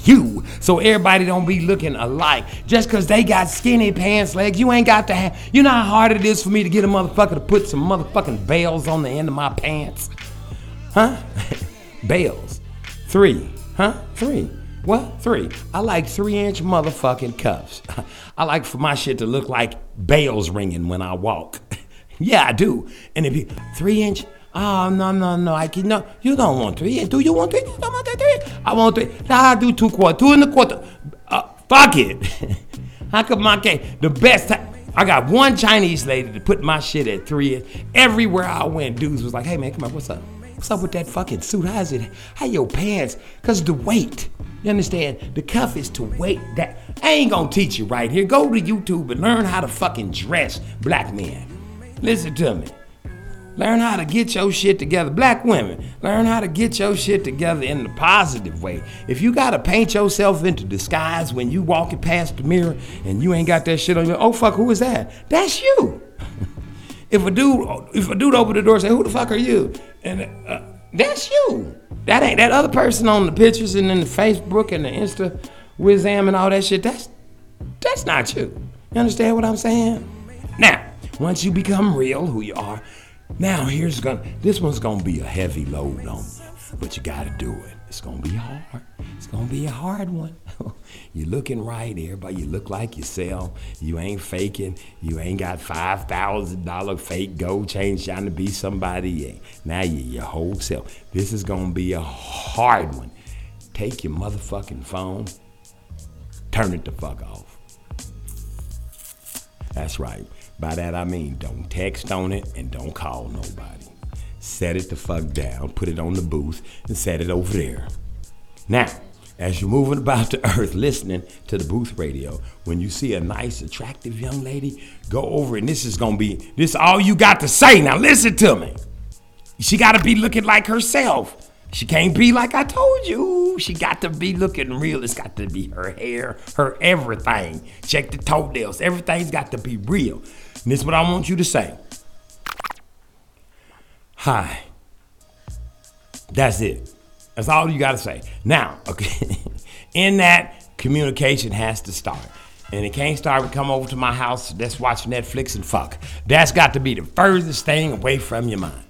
you so everybody don't be looking alike. Just because they got skinny pants legs, you ain't got to have, you know how hard it is for me to get a motherfucker to put some motherfucking bells on the end of my pants? Huh? Bells. Three. Huh? Three. What? Three. I like three-inch motherfucking cuffs. I like for my shit to look like bells ringing when I walk. Yeah, I do. And if you, three-inch, oh, no, no, no, I can, no, you don't want three-inch. Do you want three-inch? You don't want that three-inch? I want three. Nah, I do two quarter, two and a quarter. Uh, fuck it. How come I can't? The best time. I got one Chinese lady to put my shit at three-inch. Everywhere I went, dudes was like, hey, man, come on, what's up? What's up with that fucking suit? How is it? How your pants? Because the weight. You understand? The cuff is to weight that. I ain't gonna teach you right here. Go to YouTube and learn how to fucking dress black men. Listen to me. Learn how to get your shit together. Black women, learn how to get your shit together in the positive way. If you gotta paint yourself into disguise when you walking past the mirror and you ain't got that shit on you, oh fuck, who is that? That's you. If a dude, if a dude open the door and say, who the fuck are you? And uh, that's you. That ain't that other person on the pictures and in the Facebook and the Insta Wizam and all that shit. That's that's not you. You understand what I'm saying? Now, once you become real who you are, now here's gonna this one's gonna be a heavy load on you, but you gotta do it. It's gonna be hard. It's gonna be a hard one. You're looking right, everybody. You look like yourself. You ain't faking. You ain't got five thousand dollar fake gold chain trying to be somebody. You ain't. Now you're your whole self. This is gonna be a hard one. Take your motherfucking phone. Turn it the fuck off. That's right. By that I mean don't text on it and don't call nobody. Set it the fuck down. Put it on the booth and set it over there. Now, as you're moving about the earth listening to the booth radio, when you see a nice, attractive young lady, go over and this is going to be, this all you got to say. Now listen to me. She got to be looking like herself. She can't be like I told you. She got to be looking real. It's got to be her hair, her everything. Check the toenails. Everything's got to be real. And this is what I want you to say. Hi. That's it. That's all you got to say. Now, okay, in that, communication has to start. And it can't start with come over to my house, let's watch Netflix and fuck. That's got to be the furthest thing away from your mind.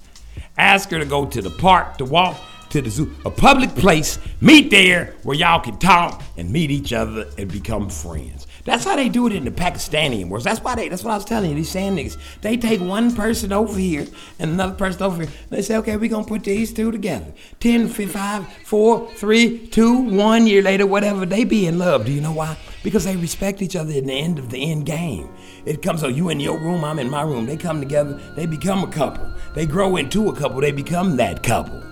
Ask her to go to the park, to walk, to the zoo, a public place, meet there where y'all can talk and meet each other and become friends. That's how they do it in the Pakistani words. That's why they, that's what I was telling you, these sand niggas. They take one person over here and another person over here. They say, okay, we're going to put these two together. ten, five, four, three, two, one year later, whatever, they be in love. Do you know why? Because they respect each other in the end of the end game. It comes, so you in your room, I'm in my room. They come together, they become a couple. They grow into a couple, they become that couple.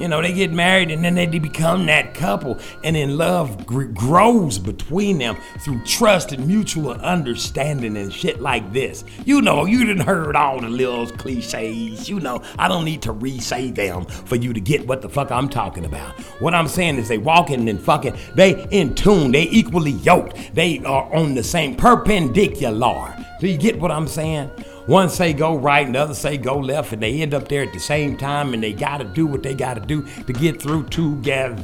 You know, they get married and then they become that couple. And then love gr- grows between them through trust and mutual understanding and shit like this. You know, you done heard all the little cliches. You know, I don't need to re-say them for you to get what the fuck I'm talking about. What I'm saying is they walking and fucking, they in tune, they equally yoked. They are on the same perpendicular. Do you get what I'm saying? One say go right and the other say go left and they end up there at the same time and they gotta do what they gotta do to get through together.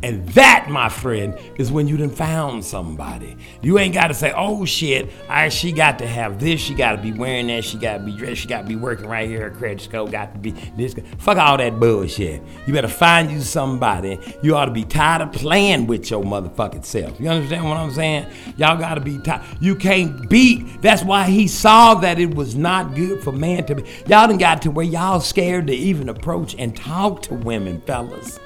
And that, my friend, is when you done found somebody. You ain't gotta say, oh shit, I, she got to have this, she gotta be wearing that, she gotta be dressed, she gotta be working right here, her credit score got to be this. Fuck all that bullshit. You better find you somebody. You ought to be tired of playing with your motherfucking self. You understand what I'm saying? Y'all gotta be tired. You can't beat. That's why he saw that it was not good for man to be. Y'all done got to where y'all scared to even approach and talk to women, fellas.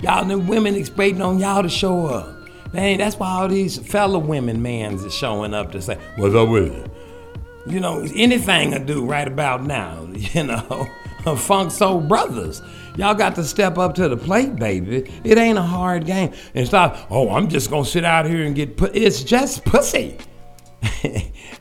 Y'all, the women expecting on y'all to show up. Man, that's why all these fellow women mans is showing up to say, what's up with you? You know, anything I do right about now, you know, Funk Soul Brothers. Y'all got to step up to the plate, baby. It ain't a hard game. And stop, oh, I'm just going to sit out here and get put. It's just pussy.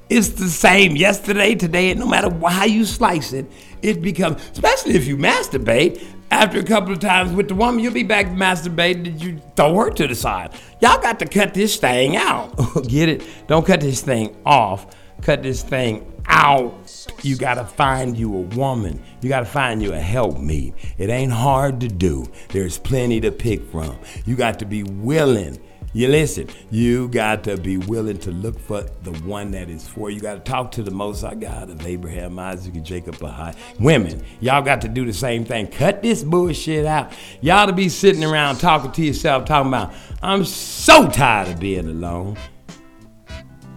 It's the same yesterday, today, and no matter how you slice it, it becomes, especially if you masturbate, after a couple of times with the woman, you'll be back masturbating and you throw her to the side. Y'all got to cut this thing out. Get it? Don't cut this thing off. Cut this thing out. You got to find you a woman. You got to find you a helpmeet. It ain't hard to do. There's plenty to pick from. You got to be willing. You listen, you got to be willing to look for the one that is for you. You got to talk to the Most High God of Abraham, Isaac, and Jacob. Baha'i. Women, y'all got to do the same thing. Cut this bullshit out. Y'all to be sitting around talking to yourself, talking about, I'm so tired of being alone.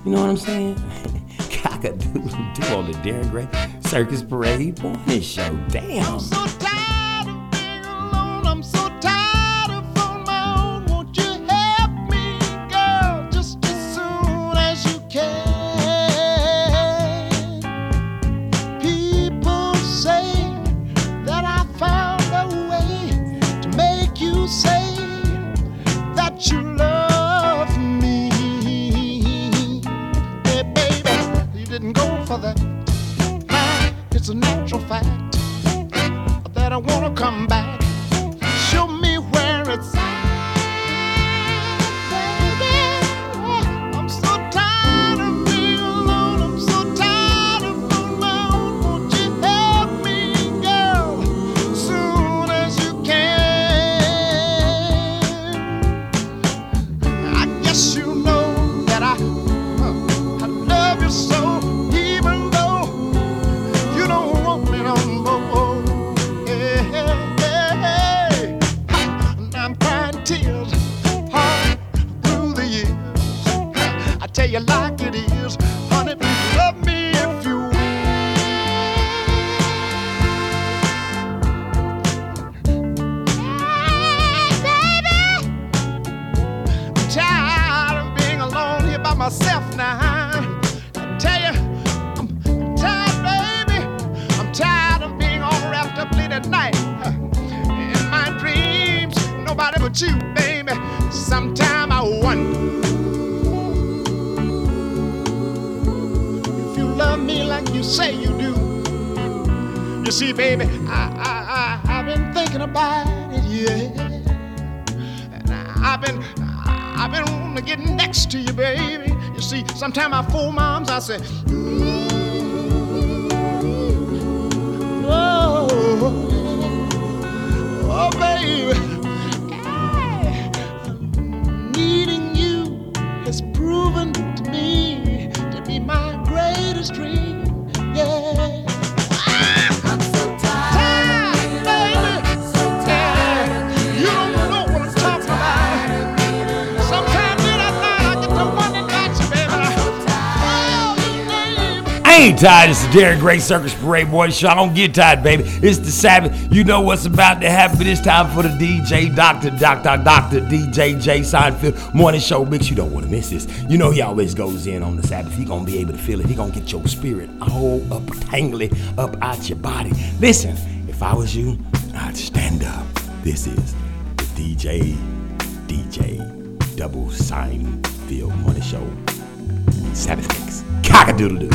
You know what I'm saying? Cock-a-doodle-doo on the Darren Gray Circus Parade Morning Show. Damn. I'm so tired of being alone. I'm so tired. Say that you love me. Hey, baby, you didn't go for that. Nah, it's It's a natural fact that I wanna come back. Show me where it's at, baby. I'm so tired of being alone. I'm so tired of being alone. Won't you help me, girl, soon as you can? I guess you know that I, uh, I love you so. Tell you like it is, honey, love me if you will. Hey, baby, I'm tired of being alone here by myself now. I tell you, I'm tired, baby. I'm tired of being all wrapped up late at night. In my dreams, nobody but you, baby. Sometime I wonder, like you say you do. You see, baby, I, I, I, I've been thinking about it, yeah. And I, I've been, I, I've been wanting to get next to you, baby. You see, sometimes I fold my arms, I say, mm-hmm. Oh, oh, baby, hey. Needing you has proven to me to be my greatest dream. Yeah. I ain't tired. It's the Darren Gray Circus Parade Boy Show. I don't get tired, baby. It's the Sabbath. You know what's about to happen. It's time for the D J Doctor, Doctor, Doctor, D J J Seinfeld Morning Show Mix. You don't want to miss this. You know he always goes in on the Sabbath. He gonna be able to feel it. He gonna get your spirit all up, tangly up out your body. Listen, if I was you, I'd stand up. This is the D J, D J, Double Seinfeld Morning Show Sabbath Mix. Cock-a-doodle-doo.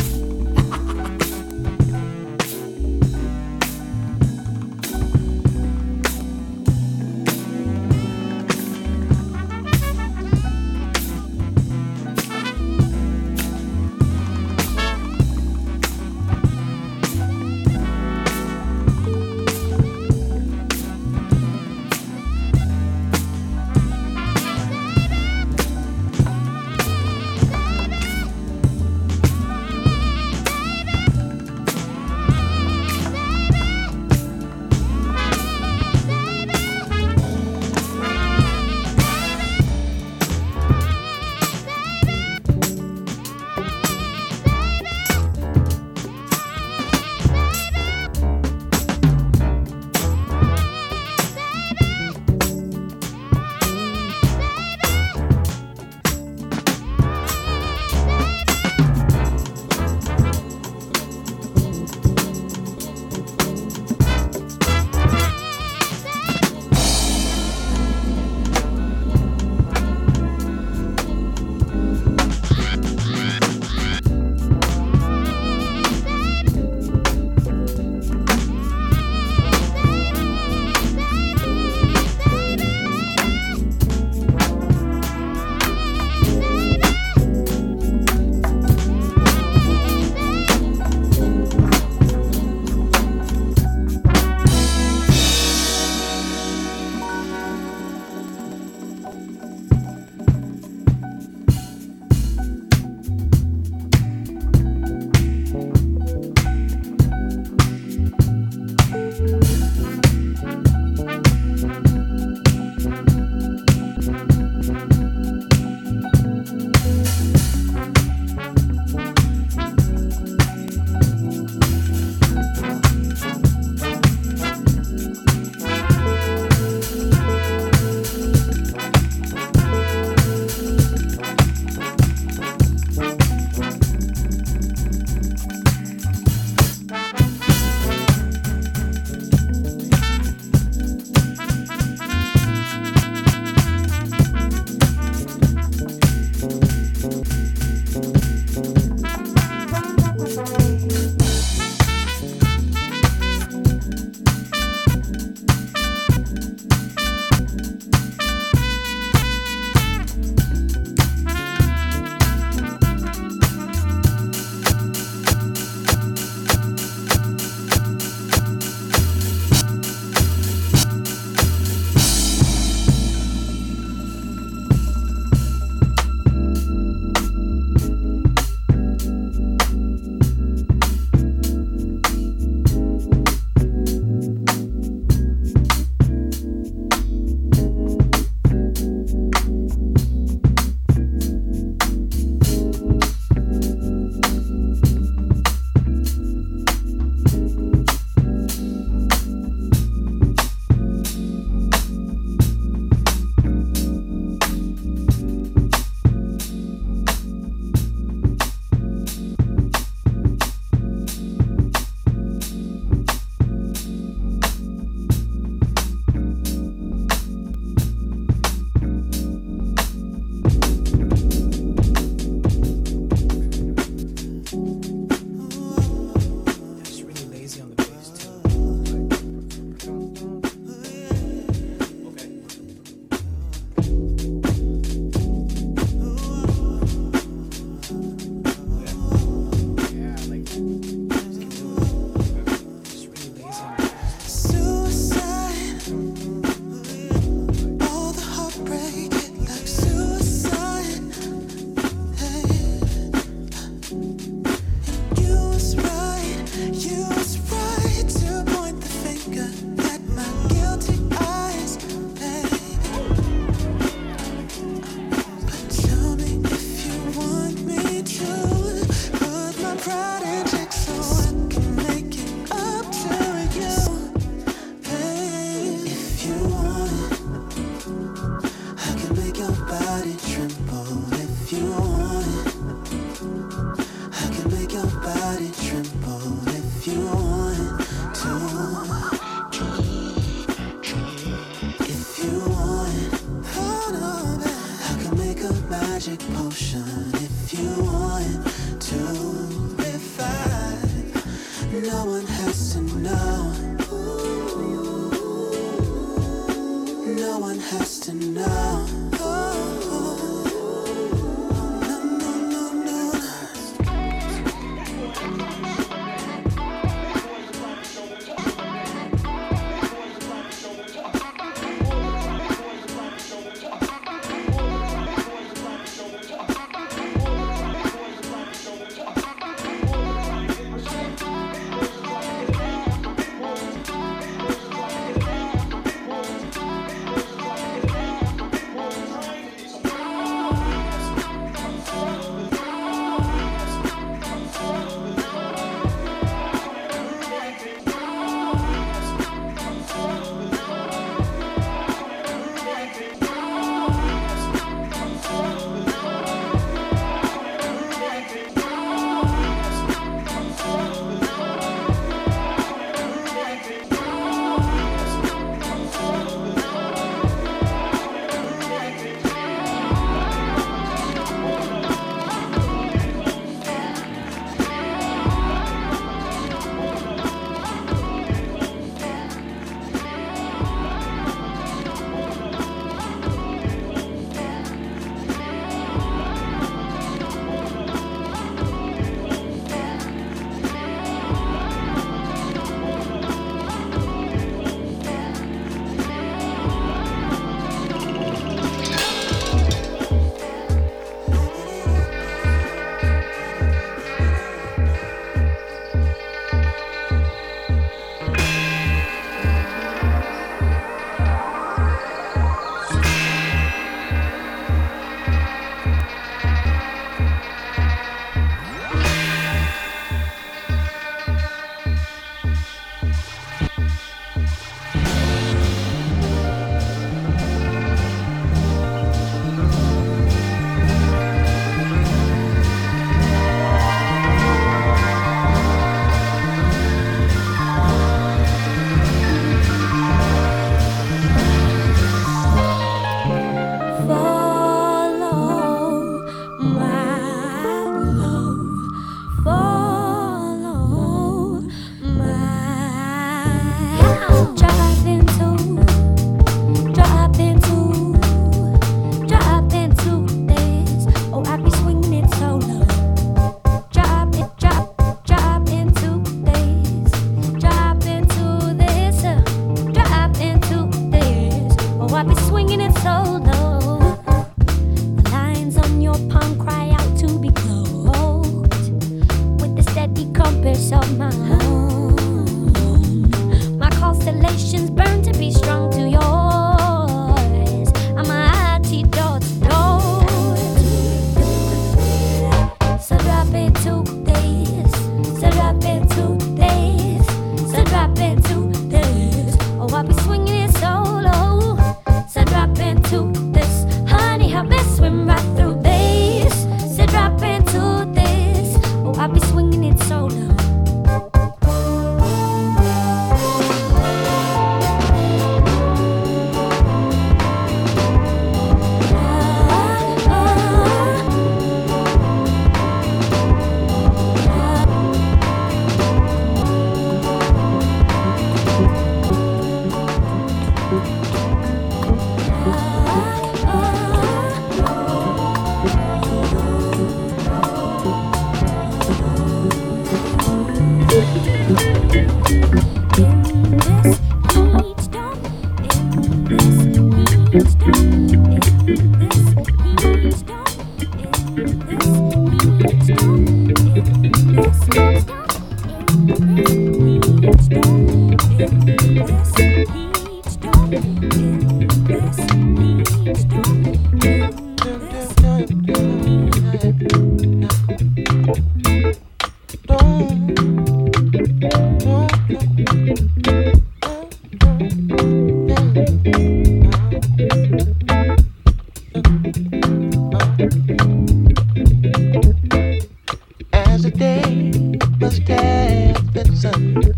As a day must have been sun,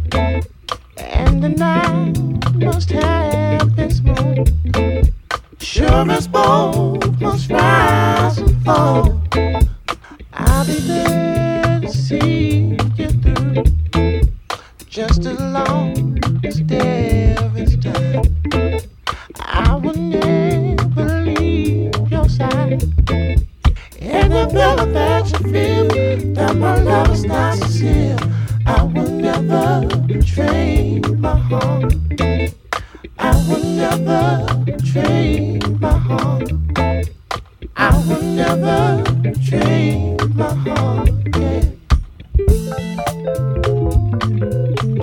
and the night must have been smooth. Sure as both must rise and fall, I'll be there to see you through, just as long as there is time. I will never leave your side, and I feel that you feel that my love is not sincere. I will never betray my heart. I will never betray my heart. I will never betray my heart. Yeah.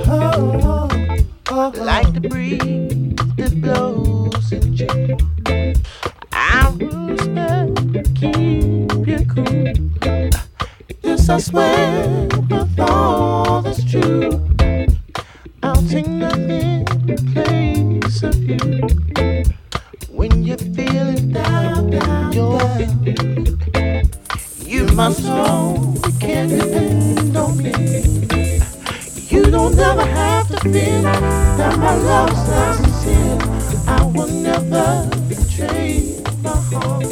Oh, oh, oh, like the breeze that blows in June, I will still keep you cool. Yes, I swear with all that's true, I'll take nothing in place of you. When you're feeling down, down, you're down, you must know you can't depend on me. You don't ever have to feel that my love's not sincere. I will never betray my heart.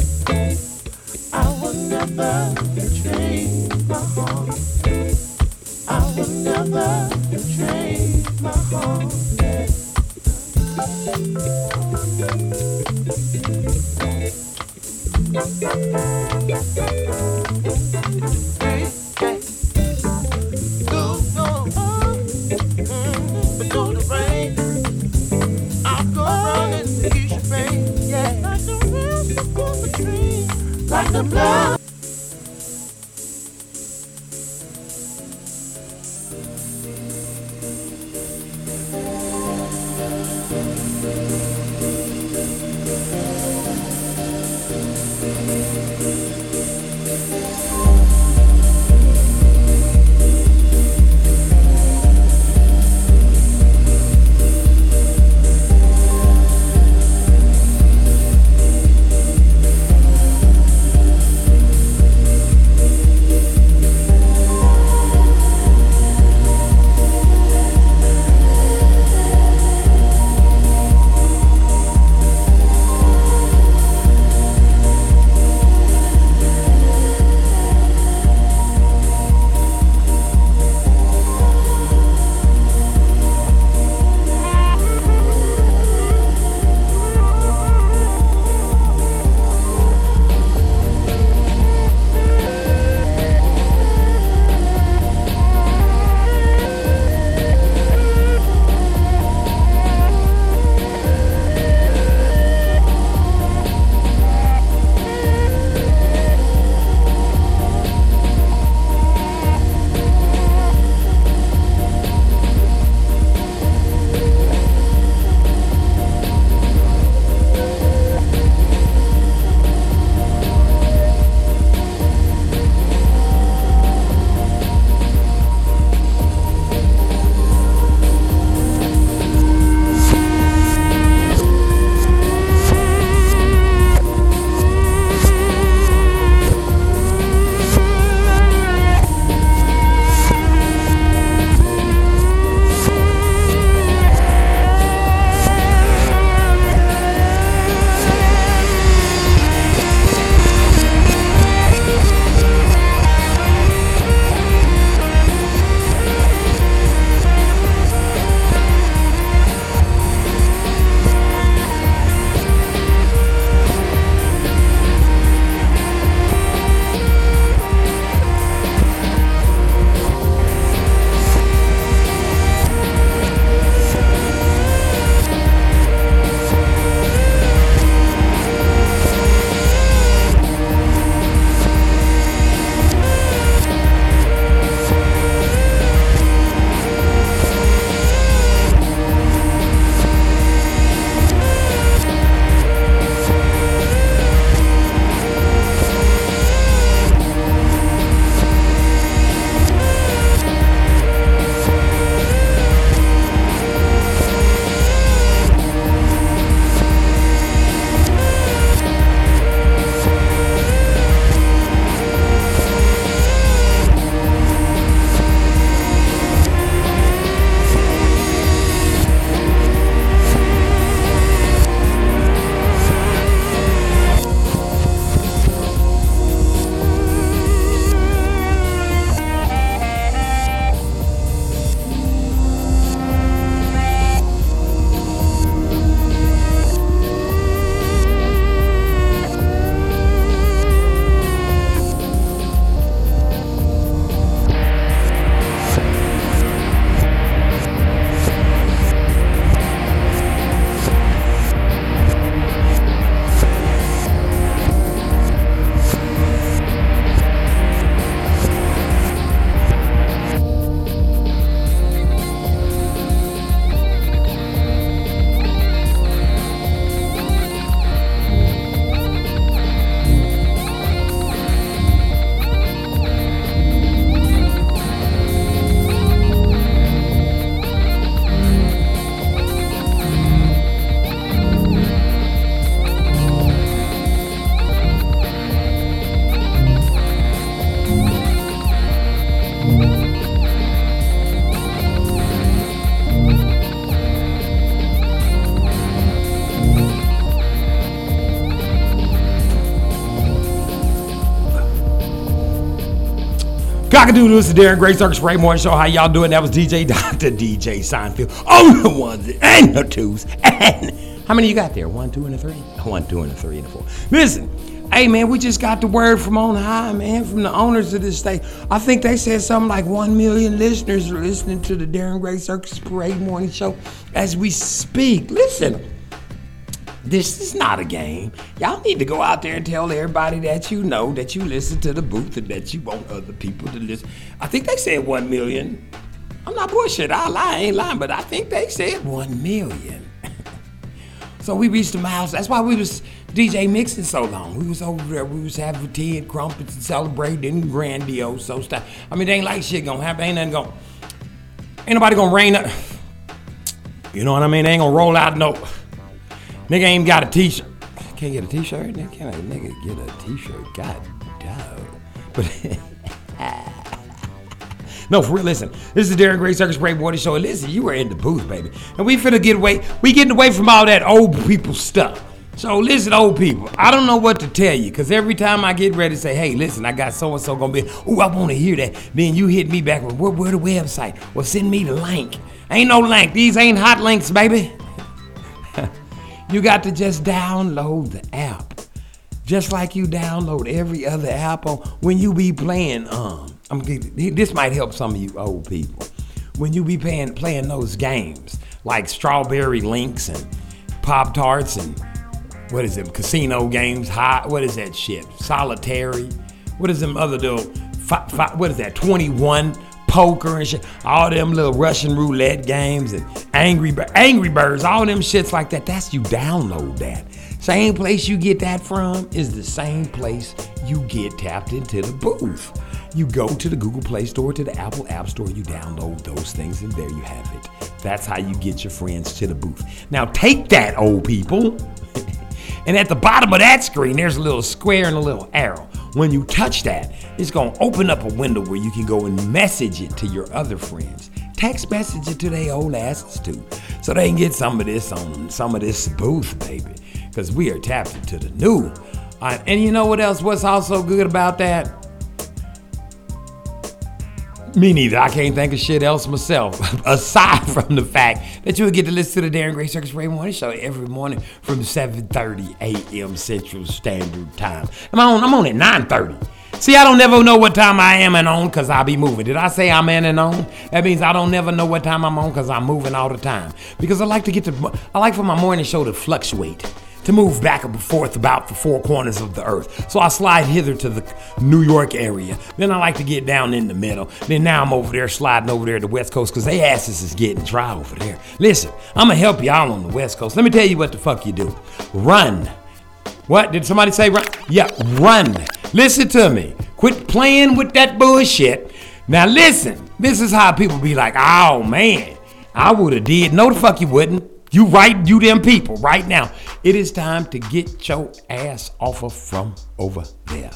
I will never betray my heart. I will never betray my heart. Three, eight, go, go, go. Mm-hmm. Through the rain, I'll go running to you should rain, yeah. Like the rest of the tree, like the blood. Cock-a-doodle, this is Darren Gray, Circus Ray Morning Show. How y'all doing? That was D J Doctor D J Seinfeld. On the ones and the twos. And how many you got there? One, two, and a three? One, two, and a three, and a four. Listen, hey, man, we just got the word from on high, man, from the owners of this state. I think they said something like one million listeners are listening to the Darren Gray Circus Parade Morning Show as we speak. Listen, this is not a game. Y'all need to go out there and tell everybody that you know, that you listen to the booth and that you want other people to listen. I think they said one million. I'm not bullshit. I lie. I ain't lying, but I think they said one million. So we reached the milestone. That's why we was D J mixing so long. We was over there. We was having tea and crumpets and celebrating and grandiose so stuff. I mean, it ain't like shit gonna happen. Ain't nothing gonna. Ain't nobody gonna rain up. You know what I mean? They ain't gonna roll out no. Nigga ain't got a t-shirt. Can't get a t-shirt? Nigga, can't a nigga get a t-shirt? God dog. But no, for real, listen. This is the Darren Gray Circus Parade Morning Show. And listen, you were in the booth, baby. And we finna get away. We getting away from all that old people stuff. So listen, old people, I don't know what to tell you, because every time I get ready to say, hey, listen, I got so-and-so gonna be, ooh, I wanna hear that. Then you hit me back with, where, where the website? Well, send me the link. Ain't no link. These ain't hot links, baby. You got to just download the app. Just like you download every other app on when you be playing, um, I'm, this might help some of you old people. When you be playing, playing those games, like Strawberry Links and Pop-Tarts and, what is it, casino games, high, what is that shit? Solitary, what is them other little, fi, fi, what is that, twenty-one, poker and shit, all them little Russian roulette games and Angry Angry Birds, all them shits like that. That's you download that. Same place you get that from is the same place you get tapped into the booth. You go to the Google Play Store, to the Apple App Store, you download those things, and there you have it. That's how you get your friends to the booth. Now take that, old people. And at the bottom of that screen, there's a little square and a little arrow. When you touch that, it's gonna open up a window where you can go and message it to your other friends. Text message it to their old asses too, so they can get some of this on them, some of this booth, baby, because we are tapped into the new. Uh, and you know what else? What's also good about that? Me neither. I can't think of shit else myself. Aside from the fact that you'll get to listen to the Darren Gray Circus Parade Morning Show every morning from seven thirty a.m. Central Standard Time. I'm on, I'm on at nine thirty. See, I don't never know what time I am and on because I be moving. Did I say I'm in and on? That means I don't never know what time I'm on because I'm moving all the time. Because I like to get to, I like for my morning show to fluctuate, to move back and forth about the four corners of the earth. So I slide hither to the New York area. Then I like to get down in the middle. Then now I'm over there sliding over there to the West Coast because they asses is getting dry over there. Listen, I'm going to help y'all on the West Coast. Let me tell you what the fuck you do. Run. What? Did somebody say run? Yeah, run. Listen to me. Quit playing with that bullshit. Now listen, this is how people be like, oh man, I would have did. No, the fuck you wouldn't. You right, you them people, right now. It is time to get your ass off of from over there.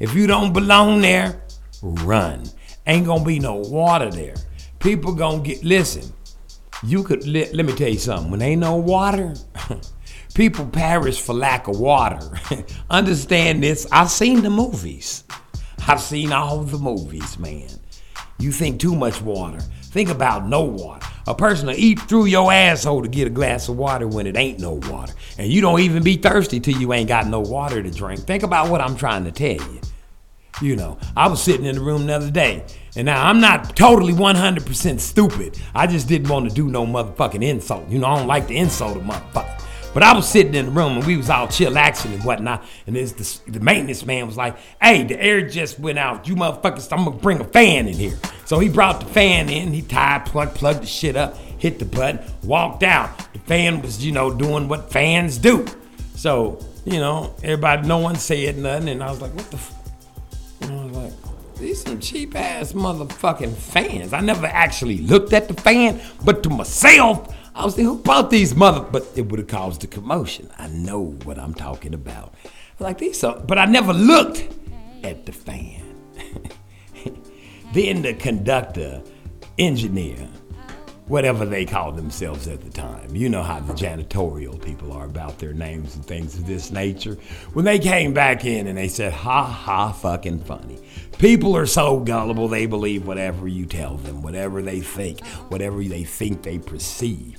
If you don't belong there, run. Ain't gonna be no water there. People gonna get, listen, you could, let, let me tell you something. When ain't no water, people perish for lack of water. Understand this, I've seen the movies. I've seen all the movies, man. You think too much water. Think about no water. A person will eat through your asshole to get a glass of water when it ain't no water. And you don't even be thirsty till you ain't got no water to drink. Think about what I'm trying to tell you. You know, I was sitting in the room the other day, and now I'm not totally one hundred percent stupid. I just didn't want to do no motherfucking insult. You know, I don't like the insult of motherfuckers. But I was sitting in the room, and we was all chillaxing and whatnot, and this, this, the maintenance man was like, hey, the air just went out. You motherfuckers, I'm going to bring a fan in here. So he brought the fan in. He tied, plug, plugged the shit up, hit the button, walked out. The fan was, you know, doing what fans do. So, you know, everybody, no one said nothing, and I was like, what the f-? And I was like, these some cheap-ass motherfucking fans. I never actually looked at the fan, but to myself, I was thinking, who bought these mother... But it would have caused a commotion. I know what I'm talking about. Like these, are, but I never looked at the fan. Then the conductor, engineer, whatever they called themselves at the time. You know how the janitorial people are about their names and things of this nature. When they came back in and they said, ha ha fucking funny. People are so gullible, they believe whatever you tell them, whatever they think, whatever they think they perceive.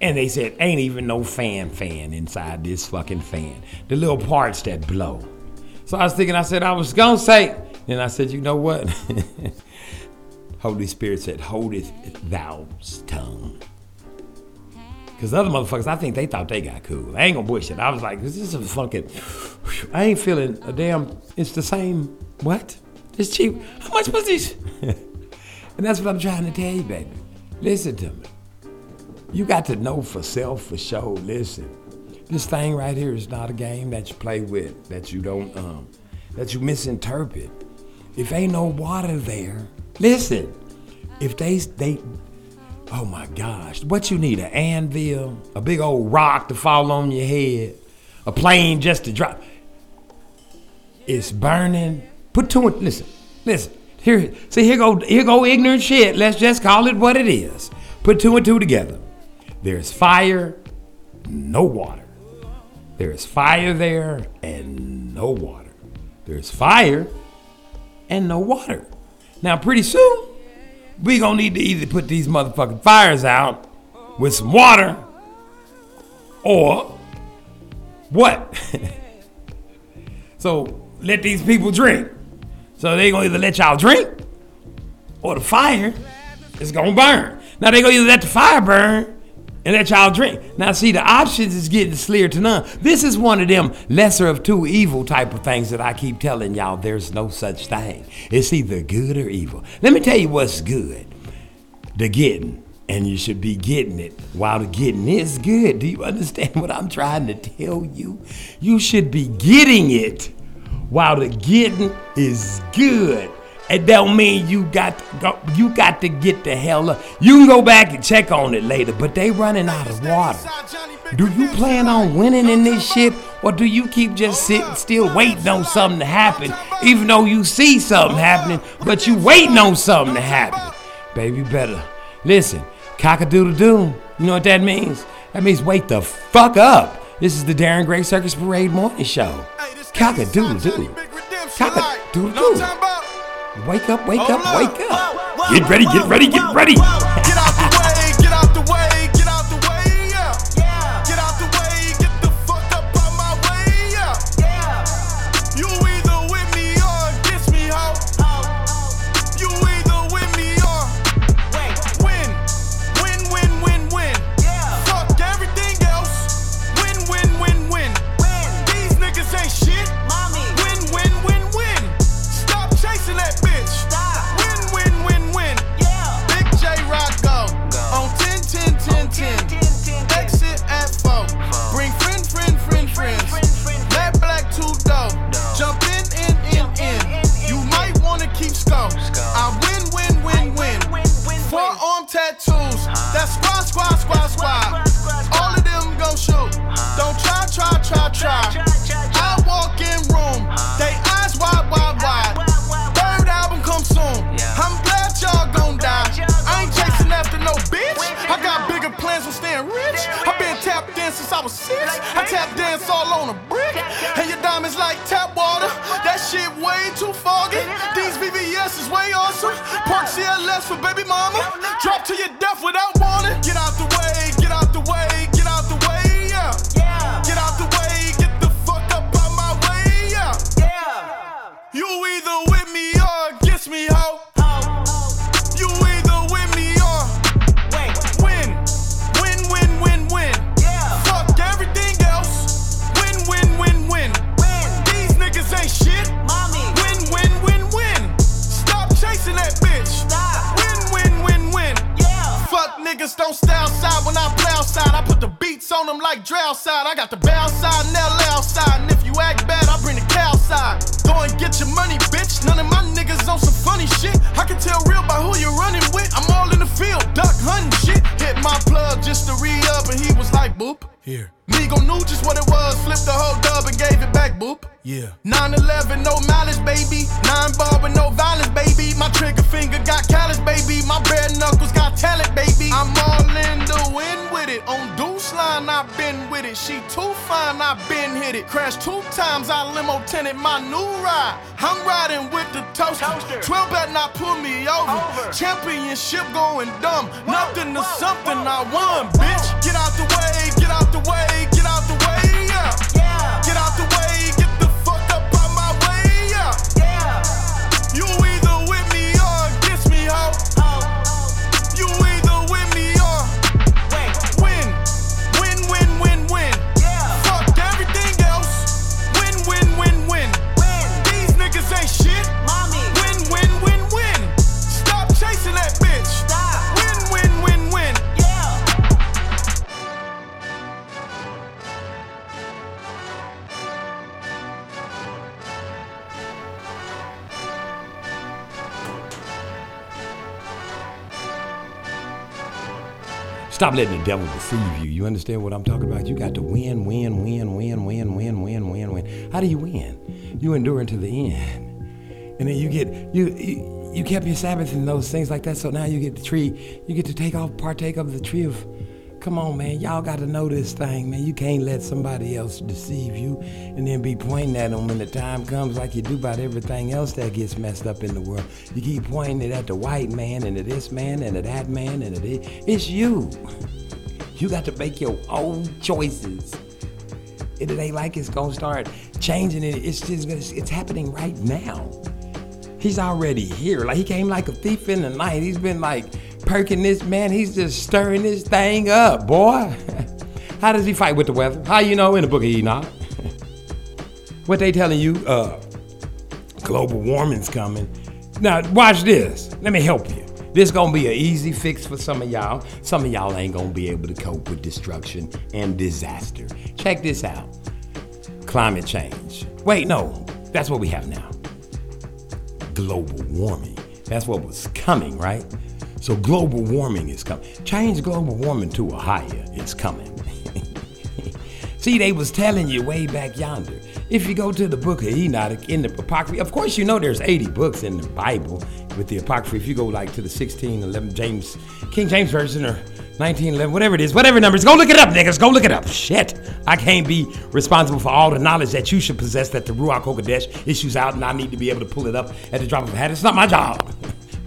And they said, ain't even no fan fan inside this fucking fan. The little parts that blow. So I was thinking, I said, I was gonna say, and I said, you know what? Holy Spirit said, holdeth thou's tongue. Because other motherfuckers, I think they thought they got cool. I ain't gonna bullshit. I was like, this is a fucking, I ain't feeling a damn, it's the same, what? It's cheap. How much was this? And that's what I'm trying to tell you, baby. Listen to me. You got to know for self, for sure. Listen, this thing right here is not a game that you play with, that you don't, um, that you misinterpret. If ain't no water there, listen, if they, they, oh my gosh, what you need, an anvil, a big old rock to fall on your head, a plane just to drop. It's burning. Put two in, listen, listen, here, see, here go, here go ignorant shit. Let's just call it what it is. Put two and two together. There's fire, no water. There's fire there and no water. There's fire and no water. Now, pretty soon, we gonna need to either put these motherfucking fires out with some water or what? So let these people drink. So they gonna either let y'all drink or the fire is gonna burn. Now they gonna either let the fire burn and let y'all drink. Now see, the options is getting slim to none. This is one of them lesser of two evil type of things that I keep telling y'all. There's no such thing. It's either good or evil. Let me tell you what's good. The getting. And you should be getting it while the getting is good. Do you understand what I'm trying to tell you? You should be getting it while the getting is good. It don't mean you got to go, you got to get the hell up. You can go back and check on it later, but they running out of water. Do you plan on winning in this shit, or do you keep just sitting still waiting on something to happen, even though you see something happening, but you waiting on something to happen? Baby, better listen. Cock-a-doodle-doo. You know what that means? That means wake the fuck up. This is the Darren Gray Circus Parade Morning Show. Cock-a-doodle-doo. Cock-a-doodle-doo. Wake up, wake up, wake up. Get ready, get ready, get ready. Get out the way, get out the way, get out the way, yeah. Get out the way, get the fuck up out my way, yeah. You either with me or against me, ho. You either with me or win. Win, win, win, win. Fuck everything else. Win, win, win, win. These niggas ain't shit. Win, win, win. Chasing that bitch. Stop. Win, win, win, win. Yeah. Big J Rock go. go. On ten ten ten ten. Exit at four. four. Bring friend, friend, friend, friends. Black, black, two dope. No. Jump in, in, in, in. You might want to keep scope. I win, win, win, win. Forearm tattoos. That's squad, squad, squad, squad. All of them gon' shoot. Don't try, try, try, try. I walk in room. They eyes wide, wide, wide. I'm glad y'all gon' die. I ain't chasing after no bitch. I got bigger plans on staying rich. I've been tap dancing since I was six. I tap dance all on a brick. And your diamonds like tap water. That shit way too foggy. These V V S is way awesome. Park C L S for baby mama. Drop to your death without warning. Get out the way, get out the way, get out the way, yeah. Get out the way, get the fuck up out my way, yeah. You either with me or against me, ho. Niggas don't stay outside when I play outside. I put the beats on them like drow side. I got the bow side and L L side. And if you act bad, I bring the cow side. Go and get your money, bitch. None of my niggas on some funny shit. I can tell real by who you're running with. I'm all in the field, duck hunting shit. Hit my plug just to re-up and he was like, boop. Here. Migo knew just what it was. Flip the whole dub and gave it back, boop. Yeah. nine eleven, no mileage, baby. Nine ball with no violence, baby. My trigger finger got callous, baby. My bare knuckles got talent, baby. I'm all in the wind with it. On deuce line, I been with it. She too fine, I been hit it. Crashed two times, I limo tinted my new ride. I'm riding with the toaster. toaster. twelve bet not pull me over. over. Championship going dumb. Whoa, Nothing to whoa, something, whoa, I won, whoa. Bitch. Get out the way, get out the way, get out the way, yeah. yeah. Get out the way, get the fuck up out my way, yeah. yeah. You either with me or against me, ho. Oh. You either with me or wait. Win, win, win, win, win. Yeah. Fuck everything else. Win, win, win, win. Win. These niggas ain't shit. Mommy. Win, win, win, win. Stop chasing that bitch. Stop. Win, win, win, win. Stop letting the devil deceive you. You understand what I'm talking about? You got to win, win, win, win, win, win, win, win, win. How do you win? You endure until the end. And then you get, you, you you kept your Sabbath and those things like that, so now you get the tree, you get to take off, partake of the tree of, come on, man, y'all got to know this thing, man. You can't let somebody else deceive you and then be pointing at them when the time comes like you do about everything else that gets messed up in the world. You keep pointing it at the white man and at this man and at that man and at it. It's you. You got to make your own choices. It ain't like it's going to start changing it. It's just, it's happening right now. He's already here. Like, he came like a thief in the night. He's been like perking this, man. He's just stirring this thing up, boy. How does he fight with the weather? How you know in the book of Enoch? What they telling you? Uh, global warming's coming. Now, watch this. Let me help you. This gonna be an easy fix for some of y'all. Some of y'all ain't gonna be able to cope with destruction and disaster. Check this out. Climate change. Wait, no. That's what we have now. Global warming. That's what was coming, right? So global warming is coming. Change global warming to a higher. It's coming. See, they was telling you way back yonder. If you go to the book of Enoch in the Apocrypha, of course you know there's eighty books in the Bible with the Apocrypha. If you go like to the sixteen eleven James, King James Version or nineteen eleven, whatever it is, whatever numbers, go look it up, niggas. Go look it up. Shit. I can't be responsible for all the knowledge that you should possess that the Ruach HaKodesh issues out, and I need to be able to pull it up at the drop of a hat. It's not my job.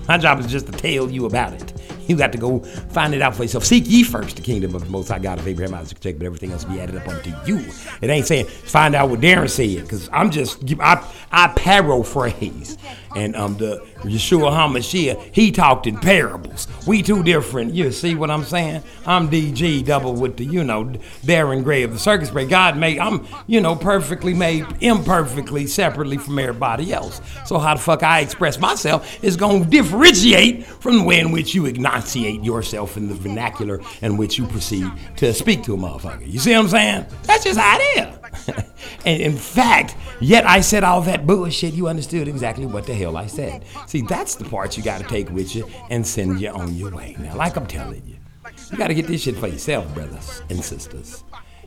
My job is just to tell you about it. You got to go find it out for yourself. Seek ye first the kingdom of the Most High God of Abraham, Isaac, Jacob, but everything else be added up unto you. It ain't saying find out what Darren said, because I'm just, I, I paraphrase. And um, the Yeshua HaMashiach, he talked in parables. We two different. You see what I'm saying? I'm D G double with the, you know, Darren Gray of the Circus Break. God made, I'm, you know, perfectly made imperfectly separately from everybody else. So how the fuck I express myself is going to differentiate from the way in which you enunciate yourself in the vernacular in which you proceed to speak to a motherfucker. You see what I'm saying? That's just how it is. And in fact, yet I said all that bullshit, you understood exactly what the hell I said. See, that's the part you got to take with you and send you on your way. Now, like I'm telling you, you got to get this shit for yourself, brothers and sisters.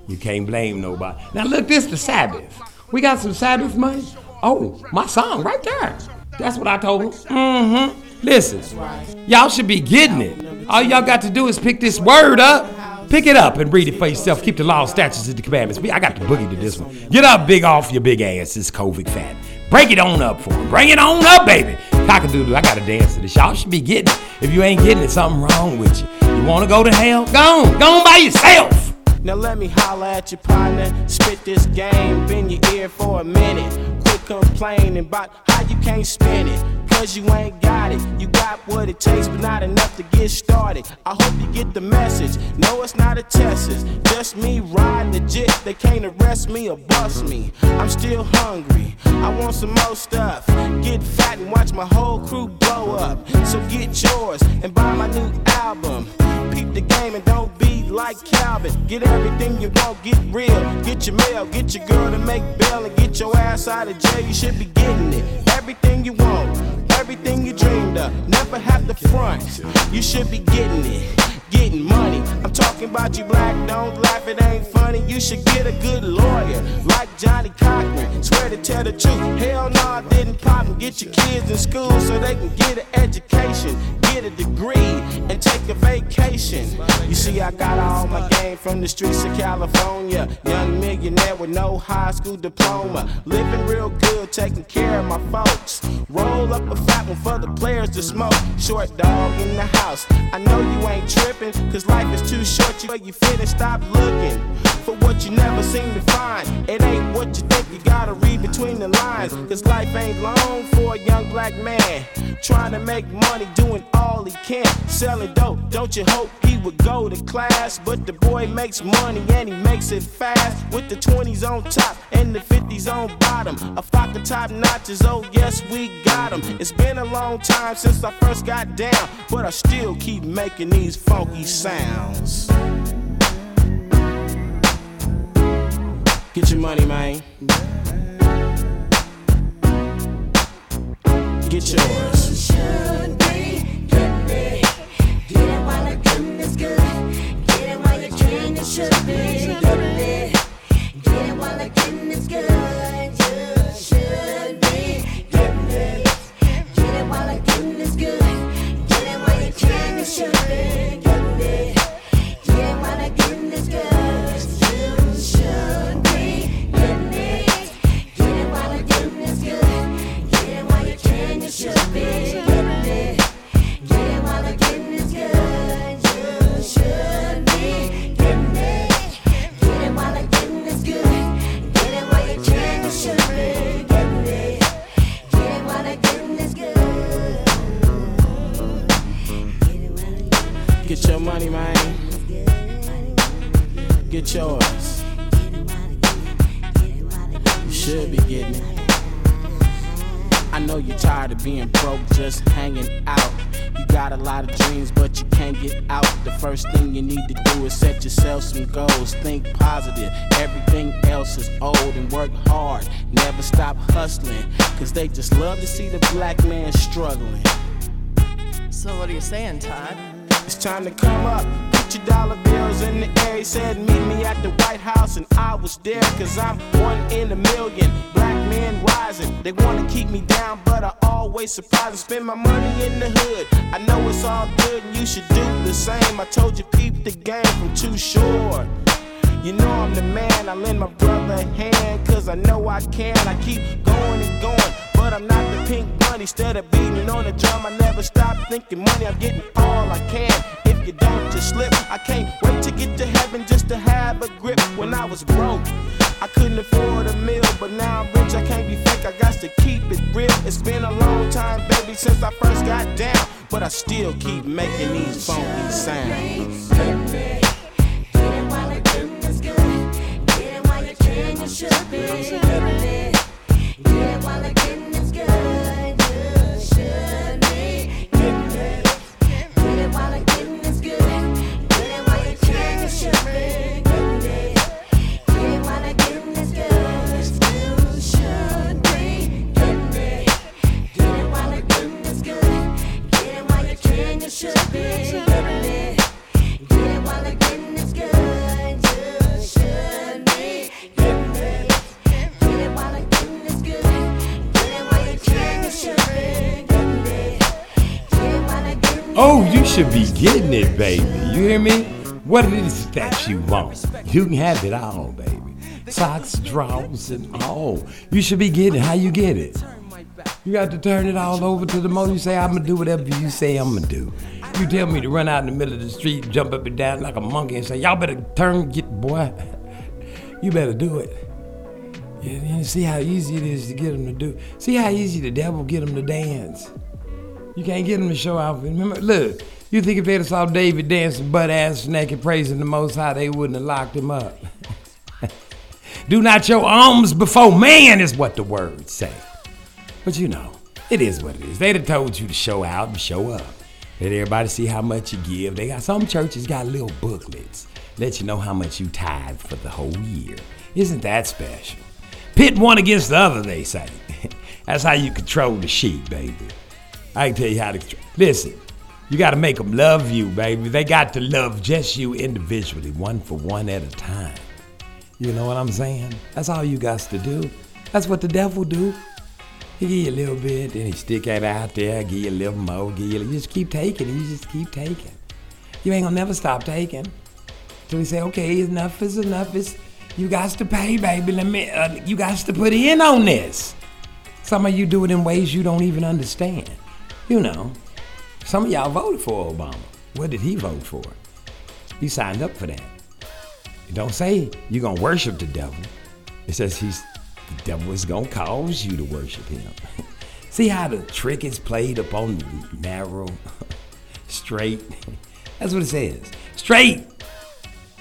You can't blame nobody. Now, look, this the Sabbath. We got some Sabbath money. Oh, my song right there. That's what I told him. Mm-hmm. Listen, y'all should be getting it. All y'all got to do is pick this word up. Pick it up and read it for yourself. Keep the law, statutes, and the commandments. I got the boogie to this one. Get up big off your big ass, this COVID fat. Break it on up for me. Bring it on up, baby. Cock-a-doodle, I got to dance to this. Y'all should be getting it. If you ain't getting it, something wrong with you. You want to go to hell? Go on. Go on by yourself. Now let me holler at your partner. Spit this game. Bend your ear for a minute. Quit complaining about how you can't spin it. Cause you ain't got it. You got what it takes, but not enough to get started. I hope you get the message. No, it's not a test. It's just me riding the jit. They can't arrest me or bust me. I'm still hungry. I want some more stuff. Get fat and watch my whole crew blow up. So get yours and buy my new album. Peep the game and don't be like Calvin. Get everything you want, get real. Get your mail, get your girl to make bail, and get your ass out of jail. You should be getting it. Everything you want, everything you dreamed of, never have to front. You should be getting it. Get getting money. I'm talking about you, black, don't laugh, it ain't funny. You should get a good lawyer, like Johnny Cochran. Swear to tell the truth, hell no, I didn't pop and get your kids in school so they can get an education, get a degree, and take a vacation. You see, I got all my game from the streets of California. Young millionaire with no high school diploma. Living real good, taking care of my folks. Roll up a fat one for the players to smoke. Short dog in the house, I know you ain't tripping, cause life is too short, you where you fit and stop looking for what you never seem to find. It ain't what you think, you gotta read between the lines, cause life ain't long for a young black man trying to make money, doing all he can, selling dope. Don't you hope he would go to class? But the boy makes money and he makes it fast, with the twenties on top and the fifties on bottom. A flock of top notches, oh yes we got them. It's been a long time since I first got down, but I still keep making these funky sounds. Get your money, man. Get yours. Should be, could be. Get it while the goodness good. Get it while you can, it should be, could be. Get it while the goodness good. You should be, could be. Get it while the goodness good. Get it while you can, it should be, could be. Get it while the goodness good. You should be, could be. Get it while the goodness good. Get it while you can, it should be. Get your money, man. Get yours. You should be getting it. I know you're tired of being broke, just hanging out. You got a lot of dreams, but you can't get out. The first thing you need to do is set yourself some goals. Think positive, everything else is old. And work hard, never stop hustling, cause they just love to see the black man struggling. So what are you saying, Todd? It's time to come up, put your dollar bills in the air. He said, meet me at the White House, and I was there, cause I'm one in a million. Black men rising, they wanna keep me down, but I always surprise them. Spend my money in the hood, I know it's all good, and you should do the same. I told you, peep the game from Too Short. You know I'm the man, I lend my brother a hand, cause I know I can. I keep going and going, but I'm not the pink bunny. Instead of beating on the drum, I never stop thinking money. I'm getting all I can. If you don't, just slip. I can't wait to get to heaven just to have a grip. When I was broke, I couldn't afford a meal, but now I'm rich, I can't be fake, I got to keep it real. It's been a long time, baby, since I first got down, but I still keep making these funky sounds. Should be, should be. Get it while the goodness good. You should be, good. Get it while the goodness good. Get it while you can. You should be, good. Get it while the goodness good. You should be, good. Get it while the goodness good. Get it while you can. You should be, good. Get it while the goodness good. You should be. Oh, you should be getting it, baby. You hear me? What it is that you want, you can have it all, baby. Socks, drawers, and all. You should be getting how you get it. You got to turn it all over to the moment. You say, I'm going to do whatever you say I'm going to do. You tell me to run out in the middle of the street, jump up and down like a monkey and say, y'all better turn, get, boy. You better do it. And see how easy it is to get them to do. See how easy the devil get them to dance. You can't get them to show off. Remember, look, you think if they had saw David dancing butt-ass naked praising the Most High, they wouldn't have locked him up. Do not your alms before man is what the words say. But you know, it is what it is. They'd have told you to show out and show up. Let everybody see how much you give. They got some churches got little booklets. Let you know how much you tithe for the whole year. Isn't that special? Pit one against the other, they say. That's how you control the sheep, baby. I can tell you how to control. Listen, You got to make them love you, baby. They got to love just you individually, one for one at a time. You know what I'm saying? That's all you got to do. That's what the devil do. He give you a little bit, then he stick it out there, give you a little more, give you, you just keep taking, you just keep taking. You ain't gonna never stop taking. Till he say, okay, enough is enough, it's, you got to pay, baby, let me, uh, you got to put in on this. Some of you do it in ways you don't even understand. You know, some of y'all voted for Obama. What did he vote for? He signed up for that. It don't say you're gonna worship the devil. It says he's, the devil is gonna cause you to worship him. See how the trick is played upon the narrow, straight? That's what it says. Straight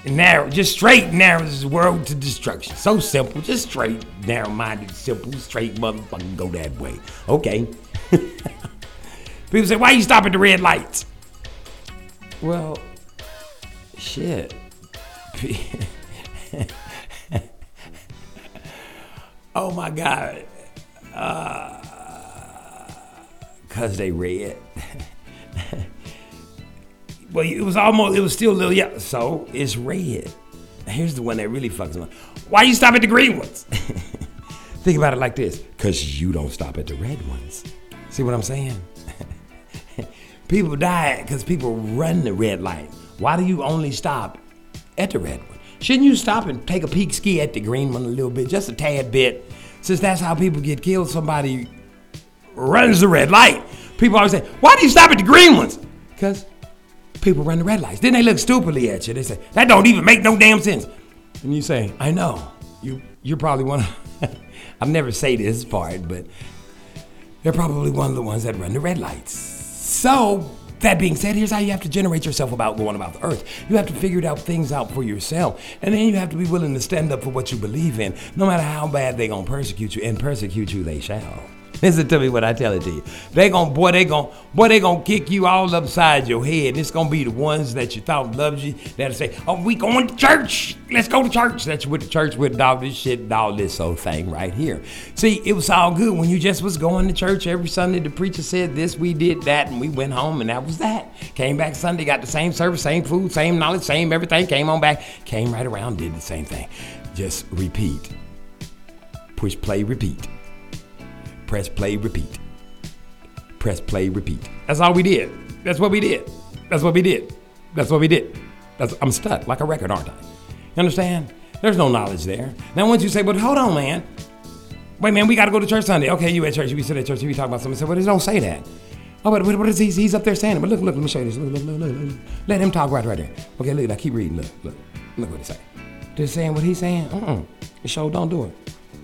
and narrow, just straight narrows the world to destruction. So simple, just straight, narrow-minded, simple, straight motherfucking go that way. Okay. People say, why you stop at the red lights? Well, shit. Oh my God. Uh, Cause they red. Well, it was almost, it was still a little yellow. So it's red. Here's the one that really fucks me up. Why you stop at the green ones? Think about it like this. Cause you don't stop at the red ones. See what I'm saying? People die because people run the red light. Why do you only stop at the red one? Shouldn't you stop and take a peek ski at the green one a little bit, just a tad bit? Since that's how people get killed, somebody runs the red light. People always say, why do you stop at the green ones? Because people run the red lights. Then they look stupidly at you. They say, that don't even make no damn sense. And you say, I know. You, you're probably one of, I'll never say this part, but they're probably one of the ones that run the red lights. So, that being said, here's how you have to generate yourself about going about the earth. You have to figure out things out for yourself. And then you have to be willing to stand up for what you believe in, no matter how bad they're going to persecute you, and persecute you they shall. Listen to me when I tell it to you. They gon' boy, they gon' boy, they gon' kick you all upside your head. And it's gonna be the ones that you thought loved you that'll say, "Oh, we going to church? Let's go to church." That's with the church with and all this shit and all this old thing right here. See, it was all good when you just was going to church every Sunday. The preacher said this, we did that, and we went home, and that was that. Came back Sunday, got the same service, same food, same knowledge, same everything. Came on back, came right around, did the same thing. Just repeat. Push play, repeat. Press play, repeat. Press play, repeat. That's all we did. That's what we did. That's what we did. That's what we did. That's, I'm stuck like a record, aren't I? You understand? There's no knowledge there. Now, once you say, but hold on, man. Wait, man, we got to go to church Sunday. Okay, you at church. You be sitting at church. You be talking about something. Say, well, they don't say that. Oh, but what is he? He's up there saying it. But look, look, let me show you this. Look, look, look, look, look. Let him talk right, right there. Okay, look, I keep reading. Look, look. Look what he's saying. They're saying what he's saying. Mm-mm. The show don't do it.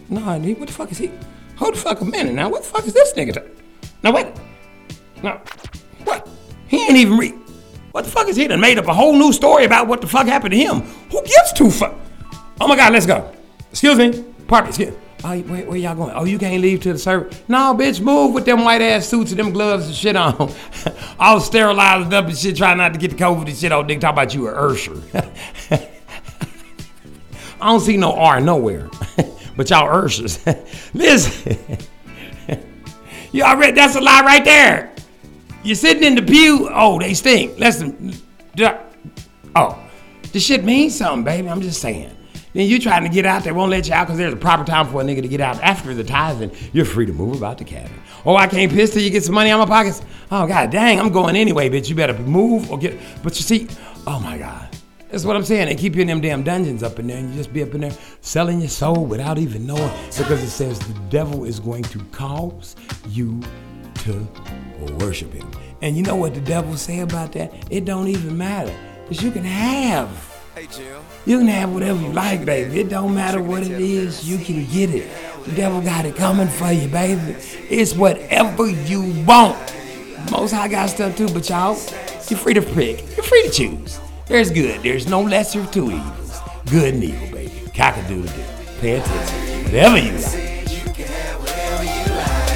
No, what the fuck is he? Hold the fuck a minute now. What the fuck is this nigga talking? Now wait. No. What? He ain't even read. What the fuck is he done made up a whole new story about what the fuck happened to him? Who gives two fuck? Oh my God, let's go. Excuse me. Pardon, excuse me. Oh, where, where y'all going? Oh, you can't leave till the service. No, bitch, move with them white ass suits and them gloves and shit on. All sterilized up and shit, trying not to get the COVID and shit on. Nigga, talking about you a Ursher. I don't see no R nowhere. But y'all Urshers, listen, you already, that's a lie right there. You're sitting in the pew, oh, they stink. Listen, oh, this shit means something, baby, I'm just saying. Then you trying to get out, they won't let you out because there's a proper time for a nigga to get out. After the tithing, you're free to move about the cabin. Oh, I can't piss till you get some money out of my pockets? Oh, God dang, I'm going anyway, bitch. You better move or get, but you see, oh my God. That's what I'm saying. They keep you in them damn dungeons up in there, and you just be up in there selling your soul without even knowing, because it says the devil is going to cause you to worship him. And you know what the devil say about that? It don't even matter, because you can have, you can have whatever you like, baby. It don't matter what it is, you can get it. The devil got it coming for you, baby. It's whatever you want. Most High got stuff too, but y'all, you're free to pick. You're free to choose. There's good. There's no lesser of two evils. Good and evil, baby. Cock-a-doodle-doo. Pay attention. Whatever you like.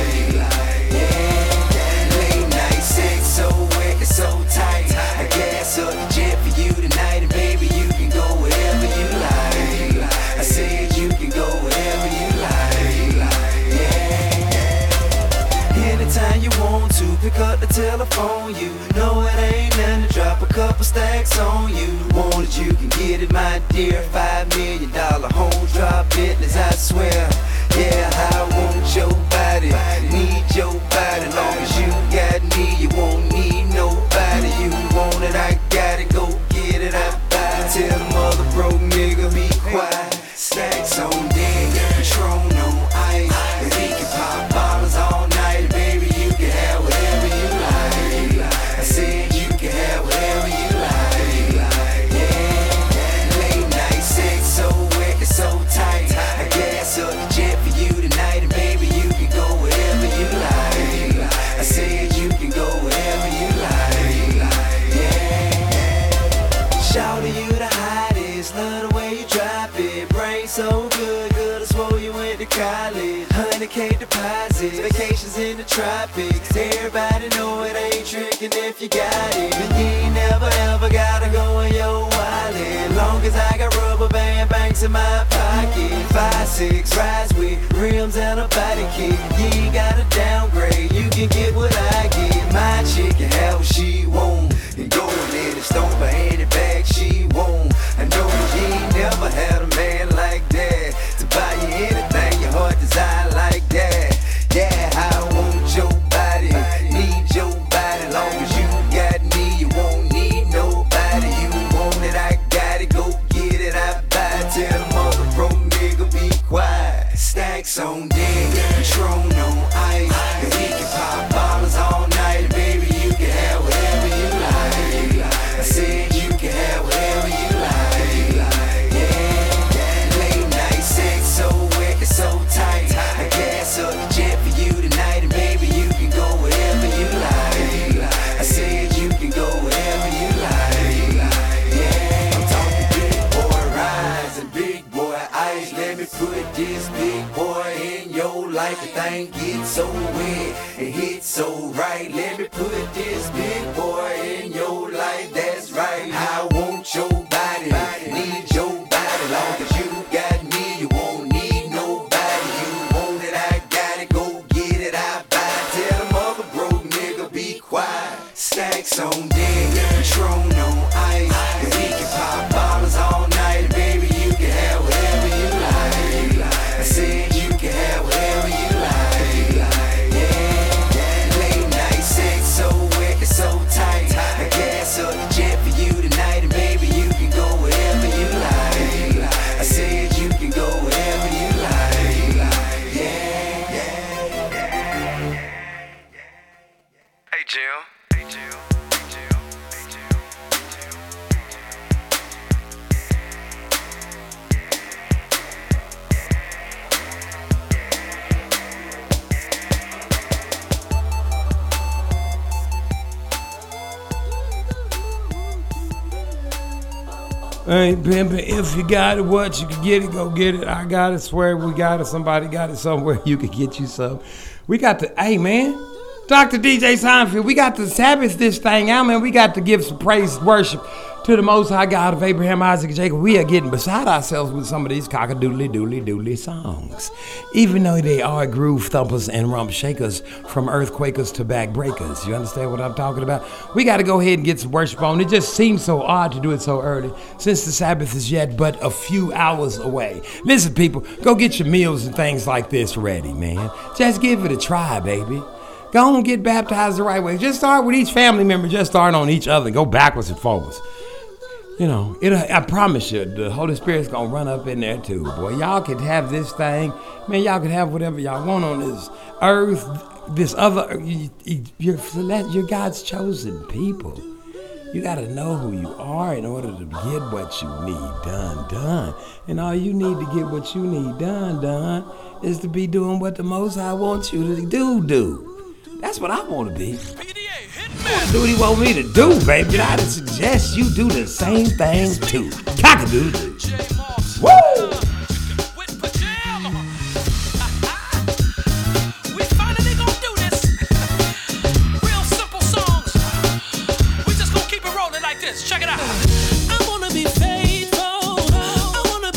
Anytime you want to, pick up the telephone. You know it ain't. couple stacks on you. Want it, you can get it, my dear. Five million dollar home drop Bentleys, I swear. Yeah, I want your body, need your body. Long as you got me, you won't need nobody. You want it, I got it, go get it, I buy it. Tell mother broke nigga be quiet. Stacks on deck, Patron on ice. And we can pop bottles all night. Baby, you can have whatever you like. I said you can have whatever you like. Yeah, late night sex so wet and so tight. I gas up the jet for you tonight. And baby, you can go wherever you like. I said you can go wherever you like. Yeah, shout to you the hottest. Love the way you drop it. Brain so good, good as swole you went to college. One hundred K deposits, vacations in the tropics. Everybody know it ain't tricking if you got it. And you ain't never ever gotta go in your wallet. Long as I got rubber band banks in my pocket. Five, six, rides with rims and a body kick. You ain't gotta downgrade, you can get what I get. My chick can have what she want. And go and let it stomp her any bag she want. I know you ain't never had a man like that to buy you anything your heart desire like that. Yeah, I want your body, need your body. Long as you got me, you won't need nobody. You want it, I got it, go get it, I buy it. Tell the mother broke nigga be quiet. Stacks on deck, Patron on ice. And we can pop bottles all night. Baby, you can have whatever you like. I said you can have whatever you so tight, I gas up the jet for you tonight. And baby, you can go wherever you like. I said you can go wherever you like. Yeah, I'm talking big boy rides and big boy ice. Let me put this big boy in your life. The thing gets so wet, it hits so right. Let me put this big boy in your life. That's right, I want your body, need your body. Long as you got me, you won't Stacks on deck, Patron on ice. And we can pop bottles all night. Baby, you can have whatever you like. I said you can have whatever you like. Yeah, late night sex so wet and so tight. I gas up the jet for you tonight. And baby, you can go wherever you like. I said you can go wherever you like. Yeah, yeah, yeah. Hey, Jill. Hey, Bimba, if you got it, what you can get it, go get it. I got it, swear we got it. Somebody got it somewhere. You can get you some. We got the, hey, man, Doctor D J Seinfeld, we got to Sabbath this thing out, man. We got to give some praise worship to the Most High God of Abraham, Isaac, and Jacob. We are getting beside ourselves with some of these cock-a-doodly-doodly-doodly songs. Even though they are groove thumpers and rump shakers, from earthquakers to backbreakers. You understand what I'm talking about? We got to go ahead and get some worship on. It just seems so odd to do it so early, since the Sabbath is yet but a few hours away. Listen, people, go get your meals and things like this ready, man. Just give it a try, baby. Go and get baptized the right way. Just start with each family member. Just start on each other. Go backwards and forwards. You know, it, I promise you, the Holy Spirit's going to run up in there too, boy. Y'all could have this thing. Man, y'all could have whatever y'all want on this earth, this other. You, you're, you're God's chosen people. You got to know who you are in order to get what you need done, done. And all you need to get what you need done, done, is to be doing what the Most High wants you to do, do. That's what I want to be. What do he want me to do, baby? And I'd suggest you do the same thing too. Cock-a-doodle. Woo! We finally gonna do this. Real simple songs. We just gonna keep it rolling like this. Check it out. I wanna be famous. I wanna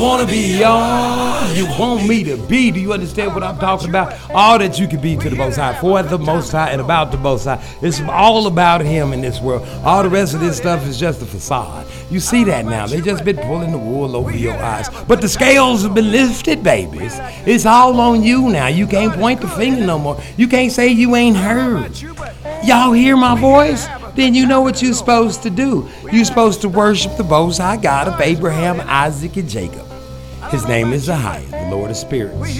wanna be all you want me to be. Do you understand what I'm talking about? All that you can be to the Most High, for the Most High, and about the Most High. It's all about Him in this world. All the rest of this stuff is just a facade. You see that now. They just been pulling the wool over your eyes. But the scales have been lifted, babies. It's all on you now. You can't point the finger no more. You can't say you ain't heard. Y'all hear my voice? Then you know what you're supposed to do. You're supposed to worship the Most High God of Abraham, Isaac, and Jacob. His name is Ahai, the Lord of Spirits.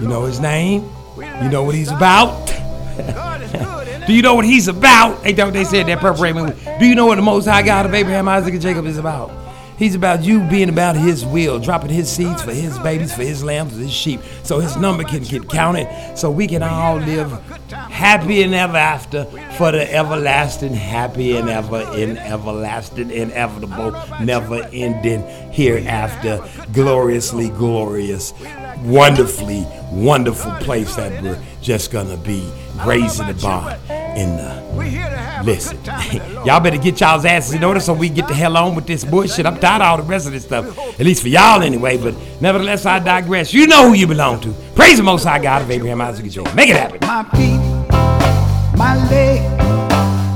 You know his name? You know what he's about? Do you know what he's about? Ain't that what they said, that purple rain? Do you know what the Most High God of Abraham, Isaac, and Jacob is about? He's about you being about his will, dropping his seeds for his babies, for his lambs, for his sheep, so his number can get counted, so we can all live happy and ever after, for the everlasting, happy and ever in everlasting, inevitable, never ending hereafter, gloriously glorious, wonderfully wonderful place that we're just gonna be raising the bar in the listen. Y'all better get y'all's asses in order so we can get the hell on with this bullshit. I'm tired of all the rest of this stuff, at least for y'all anyway, but nevertheless I digress. You know who you belong to. Praise the Most High God of Abraham, Isaac, and Jacob. Make it happen. My feet, my leg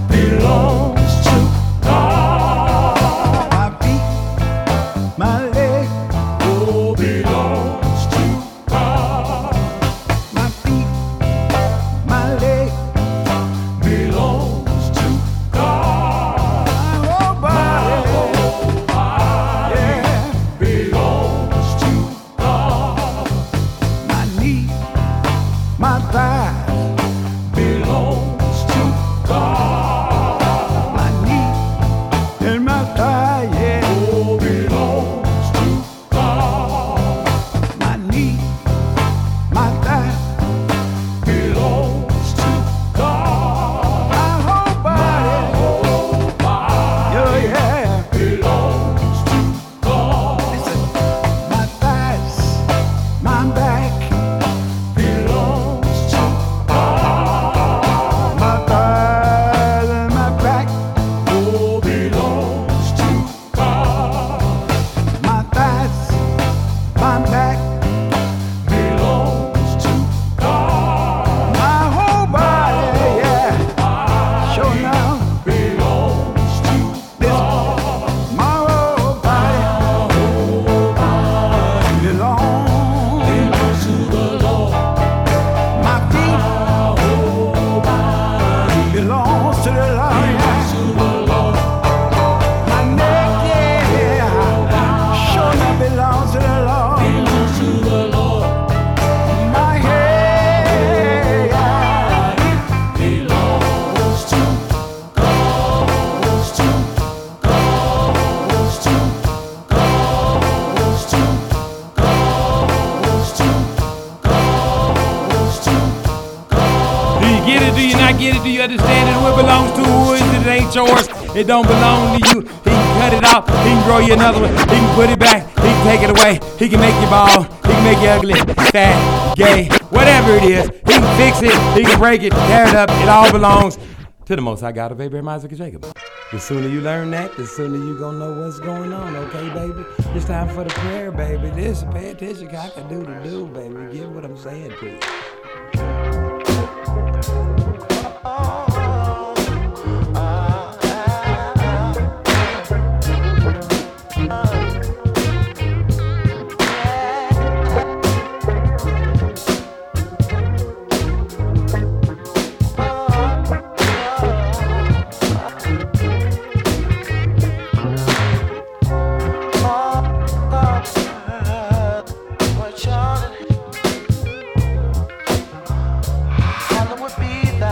belongs to God. My feet, my leg, oh, belongs it don't belong to you. He can cut it off. He can grow you another one. He can put it back. He can take it away. He can make you bald. He can make you ugly, fat, gay, whatever it is. He can fix it. He can break it, tear it up. It all belongs to the Most High God of Abraham, Isaac, and Jacob. The sooner you learn that, the sooner you gonna know what's going on, okay, baby? It's time for the prayer, baby. This, pay attention, I can do the do, baby. Get what I'm saying to you. Would be that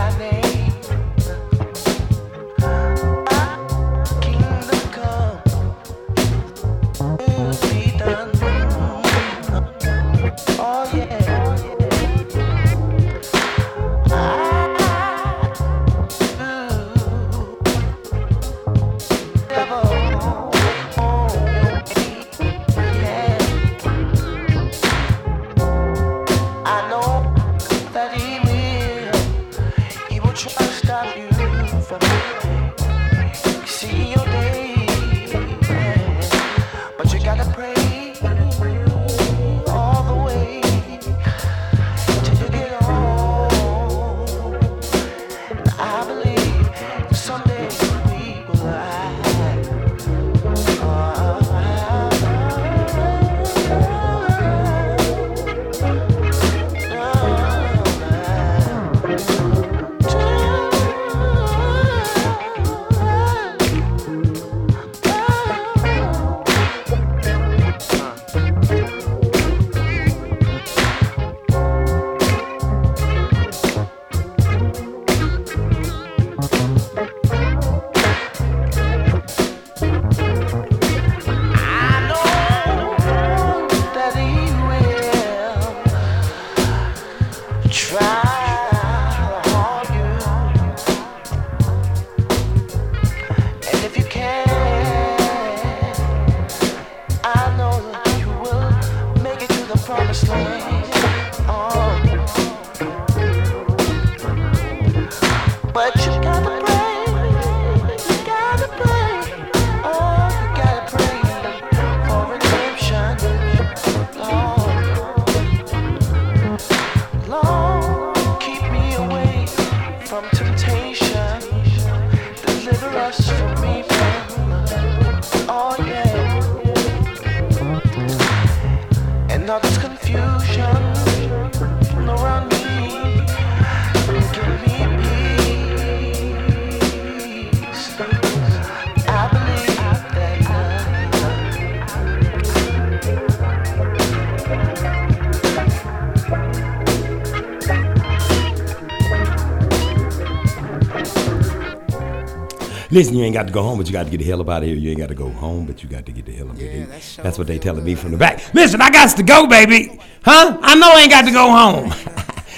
Listen, you ain't got to go home, but you got to get the hell up out of here. You ain't got to go home, but you got to get the hell up out of here. That's what they telling me from the back. Listen, I got to go, baby. Huh? I know I ain't got to go home.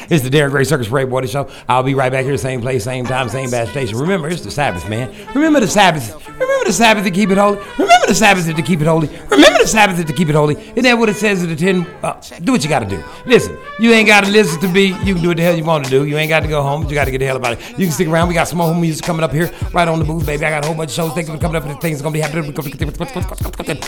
It's the Derrick Gray Circus Parade Boy Show. I'll be right back here, same place, same time, same bad station. Remember, it's the Sabbath, man. Remember the Sabbath. Remember the Sabbath to keep it holy. Remember the Sabbath to keep it holy. Remember the Sabbath to keep it holy. Isn't that what it says in the ten? Uh, do what you got to do. Listen, you ain't got to listen to me. You can do what the hell you want to do. You ain't got to go home, but you got to get the hell out of here. You can stick around. We got some more music coming up here right on the booth, baby. I got a whole bunch of shows. Things are coming up and things are going to be happening.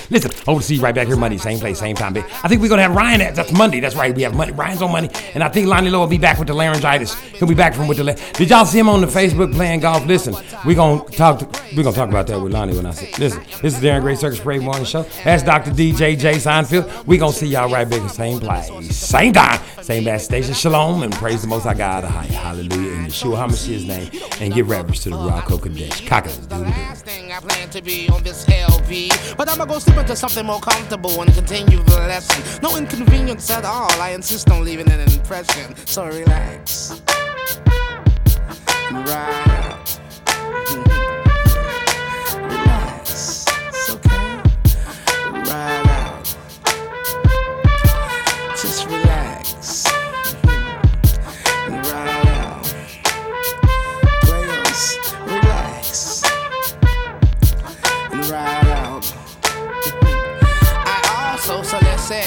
Listen, hope to see you right back here Monday, same place, same time, baby. I think we're going to have Ryan at, that's Monday. That's right. We have Monday. Ryan's on Monday. And I think Lonnie Lowe will be back with the laryngitis. He'll be back from with the la- Did y'all see him on the Facebook playing golf? Listen, we're going to talk we're going to talk about that with Lonnie when I say. Listen, this is the Derrick Gray Circus Parade Morning Show. That's Doctor D J J Seinfeld. We're going to see y'all right back in the same place, same time, same bad station. Shalom and praise the Most High God. Hallelujah in Yeshua HaMashiach's name. And give reverence to the Ruach HaKodesh. Kaka. The last thing I plan to be on this L P. But I'm going to go slip into something more comfortable and continue the lesson. No inconvenience at all. I insist on leaving an impression. So relax. Right.